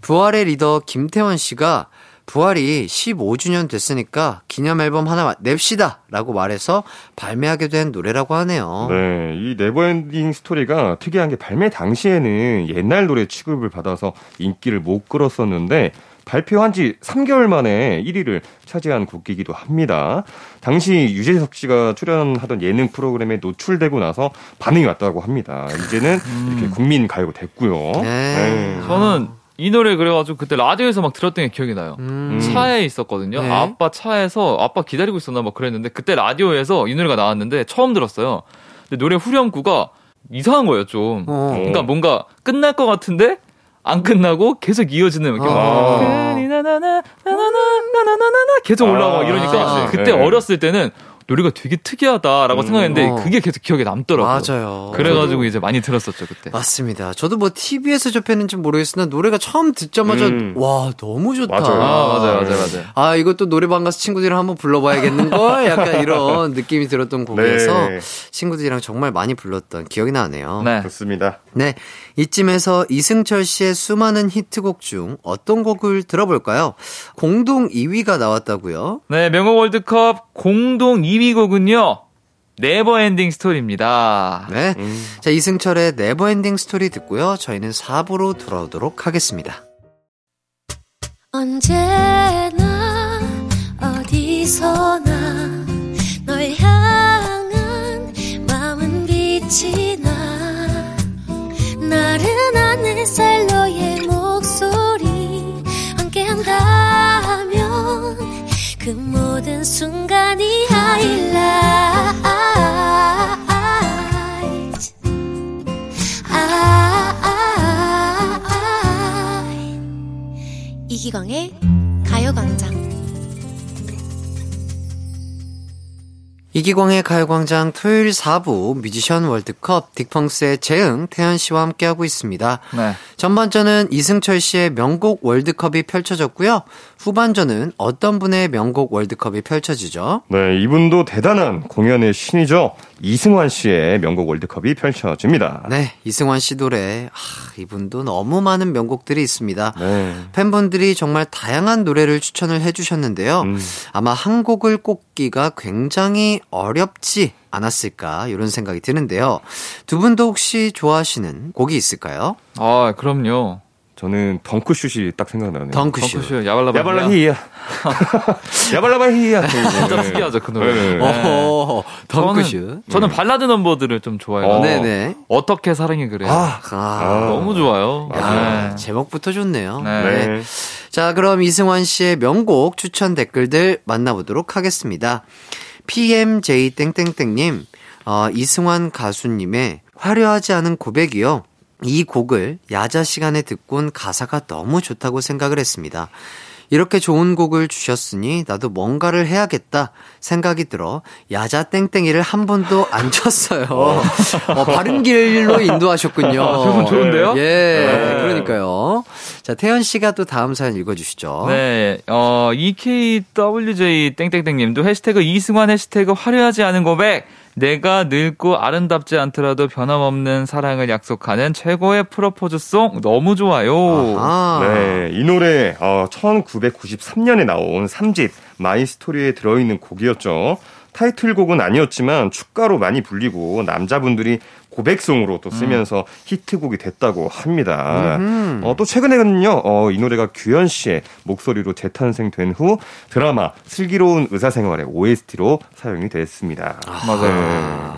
부활의 리더 김태원 씨가 부활이 십오 주년 됐으니까 기념앨범 하나 냅시다 라고 말해서 발매하게 된 노래라고 하네요. 네, 이 네버엔딩 스토리가 특이한 게 발매 당시에는 옛날 노래 취급을 받아서 인기를 못 끌었었는데 발표한 지 삼 개월 만에 일 위를 차지한 곡이기도 합니다. 당시 유재석 씨가 출연하던 예능 프로그램에 노출되고 나서 반응이 왔다고 합니다. 이제는 음. 이렇게 국민 가요가 됐고요. 네. 저는 이 노래 그래가지고 그때 라디오에서 막 들었던 게 기억이 나요. 음. 차에 있었거든요. 네. 아빠 차에서 아빠 기다리고 있었나 막 그랬는데 그때 라디오에서 이 노래가 나왔는데 처음 들었어요. 근데 노래 후렴구가 이상한 거예요 좀. 어. 그러니까 뭔가 끝날 것 같은데 안 끝나고 계속 이어지는 이렇게 아~ 나나나나나나나나나나 계속 올라오고 이러니까 아~ 그때 네. 어렸을 때는 노래가 되게 특이하다라고 음, 생각했는데 어. 그게 계속 기억에 남더라고요. 맞아요. 그래가지고 이제 많이 들었었죠 그때. 맞습니다. 저도 뭐 티비에서 접했는지 모르겠으나 노래가 처음 듣자마자 음. 와 너무 좋다. 맞아요. 아, 맞아요, 맞아요, 맞아요. 아 이것도 노래방 가서 친구들이랑 한번 불러봐야겠는 걸 약간 이런 느낌이 들었던 곡에서 네. 친구들이랑 정말 많이 불렀던 기억이 나네요. 네, 좋습니다. 네, 이쯤에서 이승철 씨의 수많은 히트곡 중 어떤 곡을 들어볼까요? 공동 이 위가 나왔다고요? 네, 명호 월드컵 공동 이 위 이 위 곡은요 네버엔딩 스토리입니다. 네, 음. 자 이승철의 네버엔딩 스토리 듣고요. 저희는 사 부로 돌아오도록 하겠습니다. 언제나 어디서나 널 향한 마음은 빛이 나 나른한 햇살 너의 목소리 함께한다면 그 모든 순간이 highlight. 이기광의 가요광장. 이기광의 가요광장 토요일 사 부 뮤지션 월드컵 딕펑스의 재응, 태현 씨와 함께하고 있습니다. 네. 전반전은 이승철 씨의 명곡 월드컵이 펼쳐졌고요. 후반전은 어떤 분의 명곡 월드컵이 펼쳐지죠? 네, 이분도 대단한 공연의 신이죠. 이승환 씨의 명곡 월드컵이 펼쳐집니다. 네, 이승환 씨 노래 하, 이분도 너무 많은 명곡들이 있습니다. 네. 팬분들이 정말 다양한 노래를 추천을 해주셨는데요. 음. 아마 한 곡을 꼽기가 굉장히 어렵지 않았을까 이런 생각이 드는데요. 두 분도 혹시 좋아하시는 곡이 있을까요? 아, 그럼요. 저는 덩크슛이 딱 생각나네요. 덩크슛. 덩크슛. 야발라바히야. 야발라바히야. 야발라바히야. 진짜 특이하죠 그 노래. 네. 네. 덩크슛. 저는, 저는 발라드 넘버들을 좀 좋아해요. 어. 네네. 어떻게 사랑이 그래. 아, 아. 너무 좋아요. 야, 네. 제목부터 좋네요. 네. 네. 네. 자, 그럼 이승환 씨의 명곡 추천 댓글들 만나보도록 하겠습니다. 피엠제이땡땡땡님, 어, 이승환 가수님의 화려하지 않은 고백이요. 이 곡을 야자 시간에 듣곤 가사가 너무 좋다고 생각을 했습니다. 이렇게 좋은 곡을 주셨으니 나도 뭔가를 해야겠다 생각이 들어 야자 땡땡이를 한 번도 안 쳤어요. 어, 바른 길로 인도하셨군요. 저분 좋은데요? 예, 네. 그러니까요. 자, 태연 씨가 또 다음 사연 읽어주시죠. 네, 어, 이케이더블유제이 땡땡땡님도 해시태그 이승환 해시태그 화려하지 않은 고백. 내가 늙고 아름답지 않더라도 변함없는 사랑을 약속하는 최고의 프로포즈송 너무 좋아요. 네, 이 노래 어, 천구백구십삼 년에 나온 삼 집 마이스토리에 들어있는 곡이었죠. 타이틀곡은 아니었지만 축가로 많이 불리고 남자분들이 고백송으로 또 쓰면서 음. 히트곡이 됐다고 합니다. 어, 또 최근에는요, 어, 이 노래가 규현 씨의 목소리로 재탄생된 후 드라마 슬기로운 의사생활의 오에스티로 사용이 됐습니다. 아, 맞아요. 네.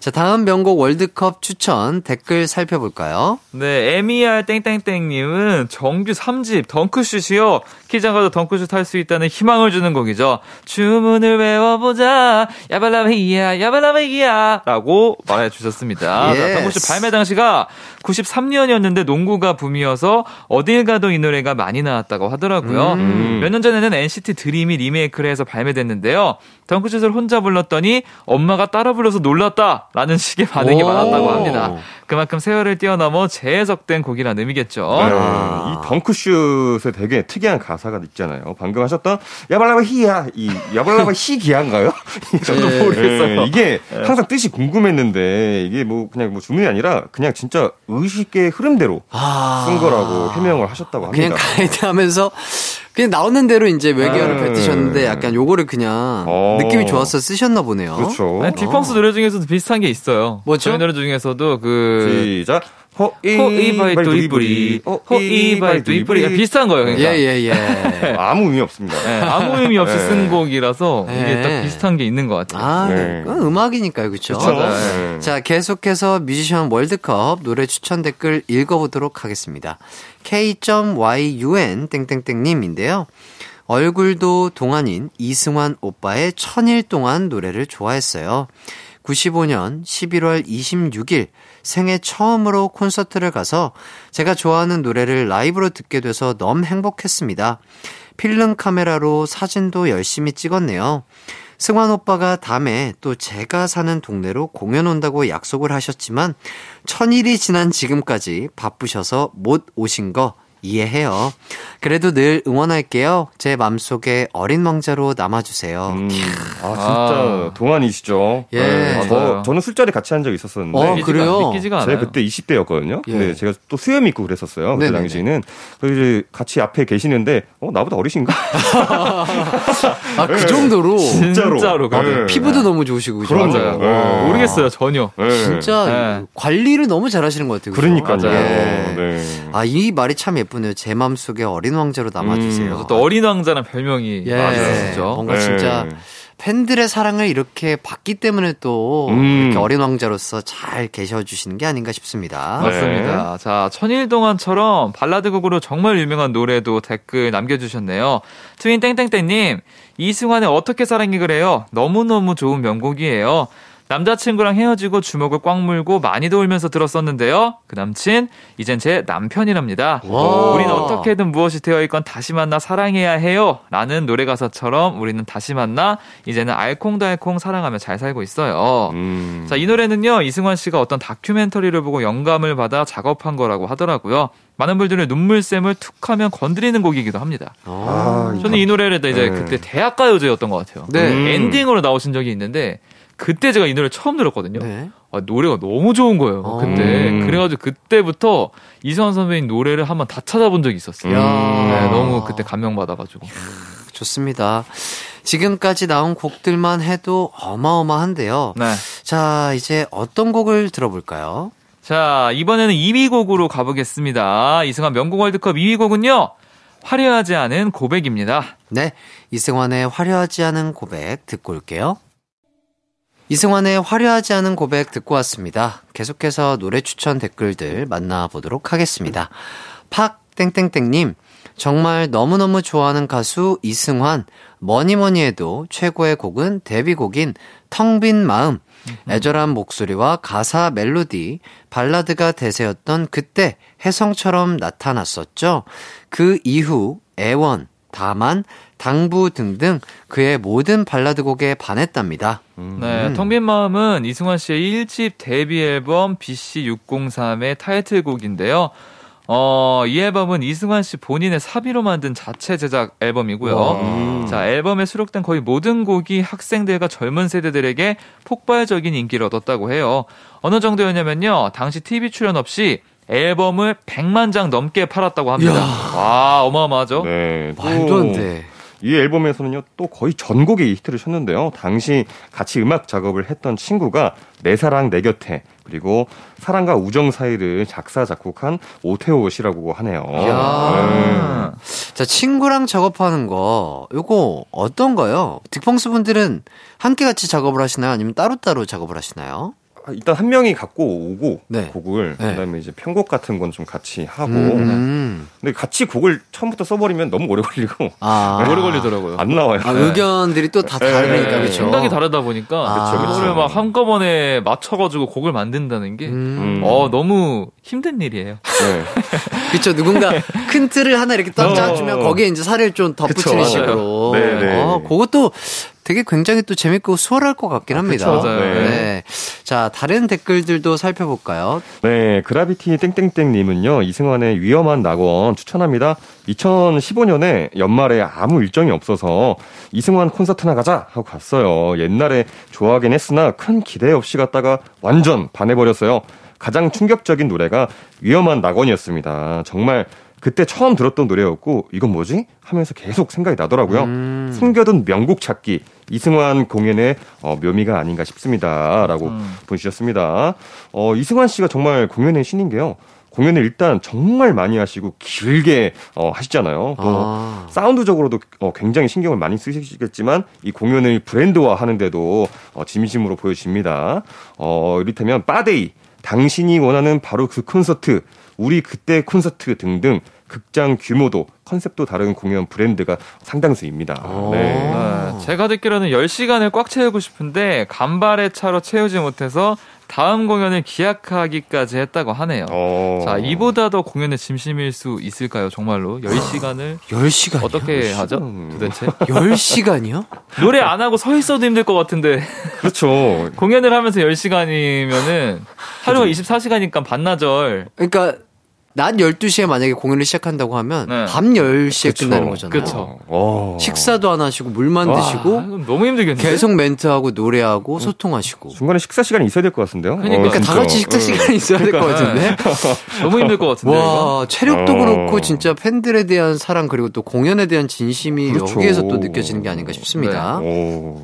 자, 다음 명곡 월드컵 추천 댓글 살펴볼까요? 네, 에미알 땡땡땡님은 정규 삼 집 덩크슛이요. 키 작아도 덩크슛 할 수 있다는 희망을 주는 곡이죠. 주문을 외워보자. 야발라베이야, 야발라베이야. 라고 말해주셨습니다. 덩크슛 발매 당시가 구십삼 년이었는데 농구가 붐이어서 어딜 가도 이 노래가 많이 나왔다고 하더라고요. 음. 몇 년 전에는 엔시티 드림이 리메이크를 해서 발매됐는데요. 덩크슛을 혼자 불렀더니 엄마가 따라 불러서 놀랐다. 라는 식의 반응이 오. 많았다고 합니다. 그만큼 세월을 뛰어넘어 재해석된 곡이라는 의미겠죠. 네, 이 덩크슛에 되게 특이한 가사가 있잖아요. 방금 하셨던 야발라바 히야, 이 야발라바 히기한가요? 저도 네, 모르겠어요. 네, 이게 네. 항상 뜻이 궁금했는데 이게 뭐 그냥 뭐 주문이 아니라 그냥 진짜 의식의 흐름대로 아. 쓴 거라고 해명을 하셨다고 합니다. 그냥 가이드하면서 그냥 나오는 대로 이제 외계어를 네. 뱉으셨는데 약간 요거를 그냥 어. 느낌이 좋아서 쓰셨나 보네요. 그렇죠. 딕펑스 노래 중에서도 비슷한 게 있어요. 뭐죠? 저희 노래 중에서도 그 시작. 호이발두이뿌리, 호이발두이뿌리. 비슷한 거예요, 그러니까. 예, 예, 예. 아무 의미 없습니다. 네, 아무 의미 없이 쓴 곡이라서 네. 이게 딱 비슷한 게 있는 것 같아요. 아, 네. 그건 음악이니까요, 그렇죠? 네. 자, 계속해서 뮤지션 월드컵 노래 추천 댓글 읽어보도록 하겠습니다. 케이 와이유엔 땡땡땡님인데요. 얼굴도 동안인 이승환 오빠의 천일 동안 노래를 좋아했어요. 구십오년 십일월 이십육일 생애 처음으로 콘서트를 가서 제가 좋아하는 노래를 라이브로 듣게 돼서 너무 행복했습니다. 필름 카메라로 사진도 열심히 찍었네요. 승환 오빠가 다음에 또 제가 사는 동네로 공연 온다고 약속을 하셨지만 천일이 지난 지금까지 바쁘셔서 못 오신 거 이해해요. 그래도 늘 응원할게요. 제 맘속에 어린 왕자로 남아주세요. 음, 아 진짜 아. 동안이시죠. 예. 네, 저, 저는 술자리 같이 한 적이 있었었는데 어, 그래요? 믿기지가 제가 그때 이십대였거든요. 예. 근데 제가 또 수염 있고 그랬었어요. 그 당시에는. 그래서 이제 같이 앞에 계시는데 어 나보다 어리신가? 아, 그 정도로? 진짜로. 진짜로. 아, 네. 피부도 너무 좋으시고. 그런가요? 네. 모르겠어요. 전혀. 네. 진짜 네. 관리를 너무 잘하시는 것 같아요. 그러니까요. 예. 네. 아, 이 말이 참 예쁘네요. 제 마음속에 어린 왕자로 남아주세요. 음, 또 어린 왕자는 별명이 예, 맞았죠. 뭔가 예. 진짜 팬들의 사랑을 이렇게 받기 때문에 또 음. 이렇게 어린 왕자로서 잘 계셔주시는 게 아닌가 싶습니다. 맞습니다. 네. 자, 천일동안처럼 발라드곡으로 정말 유명한 노래도 댓글 남겨주셨네요. 트윈 땡땡땡님, 이승환의 어떻게 사랑이 그래요? 너무너무 좋은 명곡이에요. 남자친구랑 헤어지고 주먹을 꽉 물고 많이도 울면서 들었었는데요. 그 남친, 이젠 제 남편이랍니다. 우린 어떻게든 무엇이 되어 있건 다시 만나 사랑해야 해요. 라는 노래 가사처럼 우리는 다시 만나 이제는 알콩달콩 사랑하며 잘 살고 있어요. 음. 자, 이 노래는요. 이승환 씨가 어떤 다큐멘터리를 보고 영감을 받아 작업한 거라고 하더라고요. 많은 분들은 눈물샘을 툭 하면 건드리는 곡이기도 합니다. 아, 저는 이 노래를 이제 네. 그때 대학가요제였던 것 같아요. 네. 음. 엔딩으로 나오신 적이 있는데 그때 제가 이 노래 처음 들었거든요. 네. 아, 노래가 너무 좋은 거예요. 어. 그때 그래가지고 그때부터 이승환 선배님 노래를 한번 다 찾아본 적이 있었어요. 네, 너무 그때 감명받아가지고. 이야, 좋습니다. 지금까지 나온 곡들만 해도 어마어마한데요. 네. 자, 이제 어떤 곡을 들어볼까요? 자, 이번에는 이 위 곡으로 가보겠습니다. 이승환 명곡 월드컵 이 위 곡은요. 화려하지 않은 고백입니다. 네, 이승환의 화려하지 않은 고백 듣고 올게요. 이승환의 화려하지 않은 고백 듣고 왔습니다. 계속해서 노래 추천 댓글들 만나보도록 하겠습니다. 팍땡땡땡님, 정말 너무너무 좋아하는 가수 이승환, 뭐니뭐니 해도 최고의 곡은 데뷔곡인 텅빈 마음, 애절한 목소리와 가사 멜로디, 발라드가 대세였던 그때 혜성처럼 나타났었죠. 그 이후 애원, 다만, 당부 등등 그의 모든 발라드곡에 반했답니다. 음. 네, 텅빈 마음은 이승환 씨의 일 집 데뷔 앨범 비씨 육공삼의 타이틀곡인데요. 어, 이 앨범은 이승환 씨 본인의 사비로 만든 자체 제작 앨범이고요. 와. 자, 앨범에 수록된 거의 모든 곡이 학생들과 젊은 세대들에게 폭발적인 인기를 얻었다고 해요. 어느 정도였냐면요. 당시 티비 출연 없이 앨범을 백만 장 넘게 팔았다고 합니다. 이야. 와, 어마어마하죠? 네, 말도 안 돼. 이 앨범에서는요, 또 거의 전곡에 히트를 쳤는데요. 당시 같이 음악 작업을 했던 친구가 내 사랑 내 곁에, 그리고 사랑과 우정 사이를 작사 작곡한 오태호 씨라고 하네요. 이야. 네. 자, 친구랑 작업하는 거 요거 어떤가요? 딕펑스 분들은 함께 같이 작업을 하시나요? 아니면 따로따로 작업을 하시나요? 일단 한 명이 갖고 오고 네. 곡을 네. 그다음에 이제 편곡 같은 건 좀 같이 하고 음. 근데 같이 곡을 처음부터 써버리면 너무 오래 걸리고 아. 오래 걸리더라고요. 안 나와요. 아, 의견들이 또 다 다르니까 네. 그렇죠. 생각이 다르다 보니까 그거를 막 한꺼번에 맞춰가지고 곡을 만든다는 게 음. 어, 너무 힘든 일이에요. 네. 그렇죠. 누군가 큰 틀을 하나 이렇게 딱 짜주면 거기에 이제 살을 좀 덧붙이는 식으로. 네, 네. 어, 그것도 되게 굉장히 또 재밌고 수월할 것 같긴 합니다. 아, 그쵸, 맞아요. 네. 네. 자, 다른 댓글들도 살펴볼까요? 네, 그라비티 땡땡땡님은요, 이승환의 위험한 낙원 추천합니다. 이천십오년에 연말에 아무 일정이 없어서 이승환 콘서트나 가자 하고 갔어요. 옛날에 좋아하긴 했으나 큰 기대 없이 갔다가 완전 반해버렸어요. 가장 충격적인 노래가 위험한 낙원이었습니다. 정말 그때 처음 들었던 노래였고 이건 뭐지? 하면서 계속 생각이 나더라고요. 음. 숨겨둔 명곡 찾기, 이승환 공연의 어, 묘미가 아닌가 싶습니다라고 음. 보내주셨습니다. 어, 이승환 씨가 정말 공연의 신인 게요. 공연을 일단 정말 많이 하시고 길게 어, 하시잖아요. 아. 사운드적으로도 어, 굉장히 신경을 많이 쓰시겠지만 이 공연을 브랜드화하는데도 어, 진심으로 보여집니다. 어, 이를테면 빠데이, 당신이 원하는 바로 그 콘서트, 우리 그때 콘서트 등등 극장 규모도 컨셉도 다른 공연 브랜드가 상당수입니다. 네. 아, 제가 듣기로는 열 시간을 꽉 채우고 싶은데 간발의 차로 채우지 못해서 다음 공연을 기약하기까지 했다고 하네요. 어... 자, 이보다 더 공연의 진심일 수 있을까요? 정말로 열 시간을 열 시간이요? 어떻게 열 시간... 하죠? 도대체 열 시간이요? 노래 안 하고 서 있어도 힘들 것 같은데. 그렇죠. 공연을 하면서 열 시간이면은 하루가 이십사 시간이니까 반나절. 그러니까 낮 열두 시에 만약에 공연을 시작한다고 하면 네. 밤 열 시에 그쵸, 끝나는 거잖아요. 그쵸. 식사도 안 하시고 물만 와, 드시고 너무 힘들겠는데? 계속 멘트하고 노래하고 응. 소통하고 중간에 식사 시간이 있어야 될 것 같은데요? 그러니까, 어, 그러니까 다 같이 식사 시간이 있어야 그러니까, 될 것 같은데? 네. 너무 힘들 것 같은데 와 이건? 체력도 그렇고 진짜 팬들에 대한 사랑 그리고 또 공연에 대한 진심이 그렇죠. 여기에서 또 느껴지는 게 아닌가 싶습니다. 네.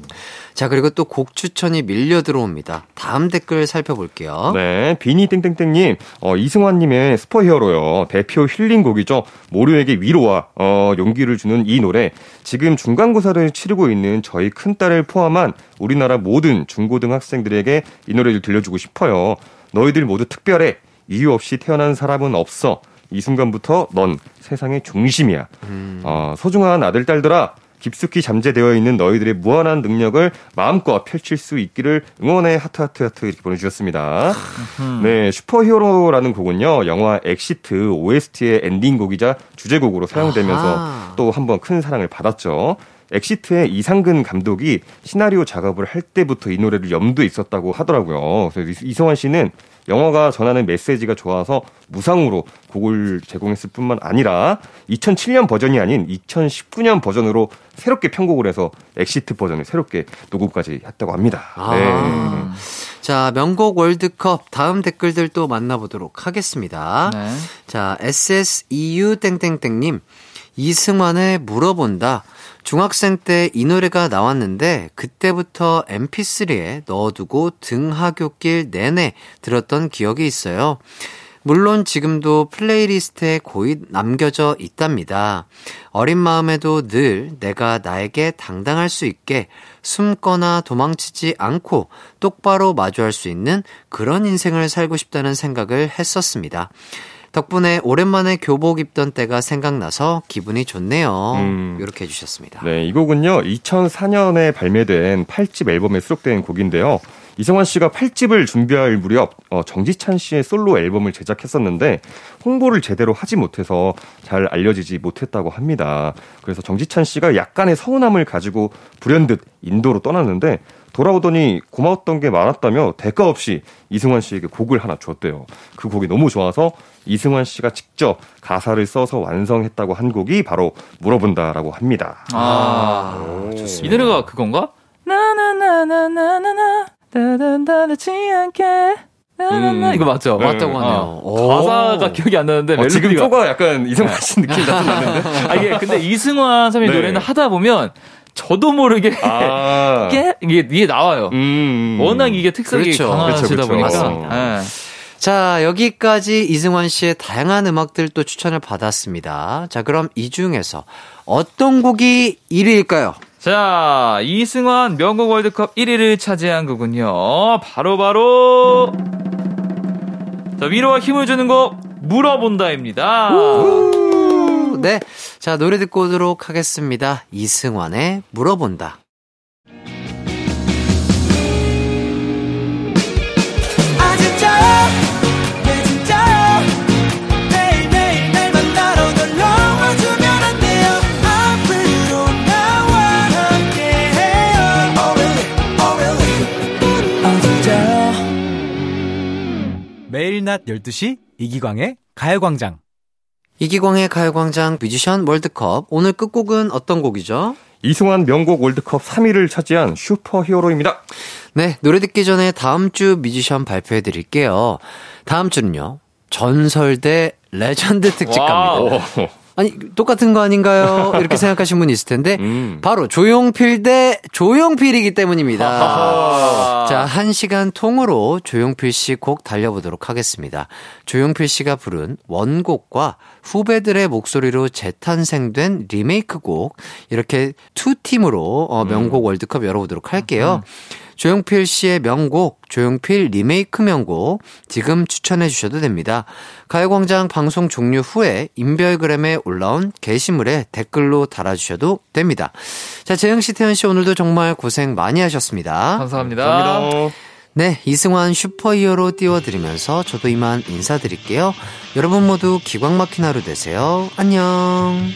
자, 그리고 또 곡 추천이 밀려 들어옵니다. 다음 댓글 살펴볼게요. 네, 비니땡땡땡님, 어, 이승환님의 슈퍼히어로요. 대표 힐링곡이죠. 모두에게 위로와 어, 용기를 주는 이 노래. 지금 중간고사를 치르고 있는 저희 큰딸을 포함한 우리나라 모든 중고등 학생들에게 이 노래를 들려주고 싶어요. 너희들 모두 특별해. 이유 없이 태어난 사람은 없어. 이 순간부터 넌 세상의 중심이야. 음. 어, 소중한 아들, 딸들아. 깊숙이 잠재되어 있는 너희들의 무한한 능력을 마음껏 펼칠 수 있기를 응원해 하트 하트 하트 이렇게 보내주셨습니다. 네, 슈퍼히어로라는 곡은요 영화 엑시트 오에스티의 엔딩곡이자 주제곡으로 사용되면서 아하. 또 한 번 큰 사랑을 받았죠. 엑시트의 이상근 감독이 시나리오 작업을 할 때부터 이 노래를 염두에 있었다고 하더라고요. 그래서 이승환 씨는 영화가 전하는 메시지가 좋아서 무상으로 곡을 제공했을 뿐만 아니라 이천칠 년 버전이 아닌 이천십구 년 버전으로 새롭게 편곡을 해서 엑시트 버전을 새롭게 녹음까지 했다고 합니다. 아. 네. 자, 명곡 월드컵 다음 댓글들 또 만나보도록 하겠습니다. 네. 자, 에스에스이유땡땡땡님 이승환의 물어본다. 중학생 때 이 노래가 나왔는데 그때부터 엠피쓰리에 넣어두고 등하굣길 내내 들었던 기억이 있어요. 물론 지금도 플레이리스트에 고이 남겨져 있답니다. 어린 마음에도 늘 내가 나에게 당당할 수 있게 숨거나 도망치지 않고 똑바로 마주할 수 있는 그런 인생을 살고 싶다는 생각을 했었습니다. 덕분에 오랜만에 교복 입던 때가 생각나서 기분이 좋네요. 음, 이렇게 해주셨습니다. 네, 이 곡은요 이천사 년에 발매된 팔 집 앨범에 수록된 곡인데요. 이승환 씨가 팔 집을 준비할 무렵 어, 정지찬 씨의 솔로 앨범을 제작했었는데 홍보를 제대로 하지 못해서 잘 알려지지 못했다고 합니다. 그래서 정지찬 씨가 약간의 서운함을 가지고 불현듯 인도로 떠났는데 돌아오더니 고마웠던 게 많았다며 대가 없이 이승환 씨에게 곡을 하나 줬대요. 그 곡이 너무 좋아서 이승환 씨가 직접 가사를 써서 완성했다고 한 곡이 바로 물어본다라고 합니다. 아, 오, 좋습니다. 이 노래가 그건가? 나나나나나나나 다다다다지 않게 음, 이거 맞죠? 네, 맞다고 하네요. 아, 가사가 기억이 안 나는데 어, 멜로디가 지금 쪼가 약간 이승환 씨 느낌 나는데. 아, 이게 근데 이승환 선배 네. 노래는 하다 보면 저도 모르게 아~ 이게 이게 나와요. 음, 음. 워낙 이게 특색이 그렇죠. 강하시다 그렇죠, 그렇죠. 보니까. 자, 여기까지 이승환 씨의 다양한 음악들 또 추천을 받았습니다. 자, 그럼 이 중에서 어떤 곡이 일 위일까요? 자, 이승환 명곡 월드컵 일 위를 차지한 곡은요. 바로 바로 자, 위로와 힘을 주는 곡 물어본다입니다. 네, 자, 노래 듣고 오도록 하겠습니다. 이승환의 물어본다. 매일 낮 열두 시 이기광의 가요광장. 이기광의 가요광장 뮤지션 월드컵. 오늘 끝곡은 어떤 곡이죠? 이승환 명곡 월드컵 삼 위를 차지한 슈퍼히어로입니다. 네, 노래 듣기 전에 다음 주 뮤지션 발표해드릴게요. 다음 주는요. 전설 대 레전드 특집 갑니다. 아니 똑같은 거 아닌가요? 이렇게 생각하신 분이 있을 텐데 음. 바로 조용필 대 조용필이기 때문입니다. 아하. 자, 한 시간 통으로 조용필 씨 곡 달려보도록 하겠습니다. 조용필 씨가 부른 원곡과 후배들의 목소리로 재탄생된 리메이크 곡, 이렇게 두 팀으로 어, 명곡 음. 월드컵 열어보도록 할게요. 음. 조용필 씨의 명곡, 조용필 리메이크 명곡 지금 추천해 주셔도 됩니다. 가요광장 방송 종료 후에 인별그램에 올라온 게시물에 댓글로 달아주셔도 됩니다. 자, 재흥씨, 태현씨, 오늘도 정말 고생 많이 하셨습니다. 감사합니다. 감사합니다. 네, 이승환 슈퍼히어로 띄워드리면서 저도 이만 인사드릴게요. 여러분 모두 기광 막힌 하루 되세요. 안녕.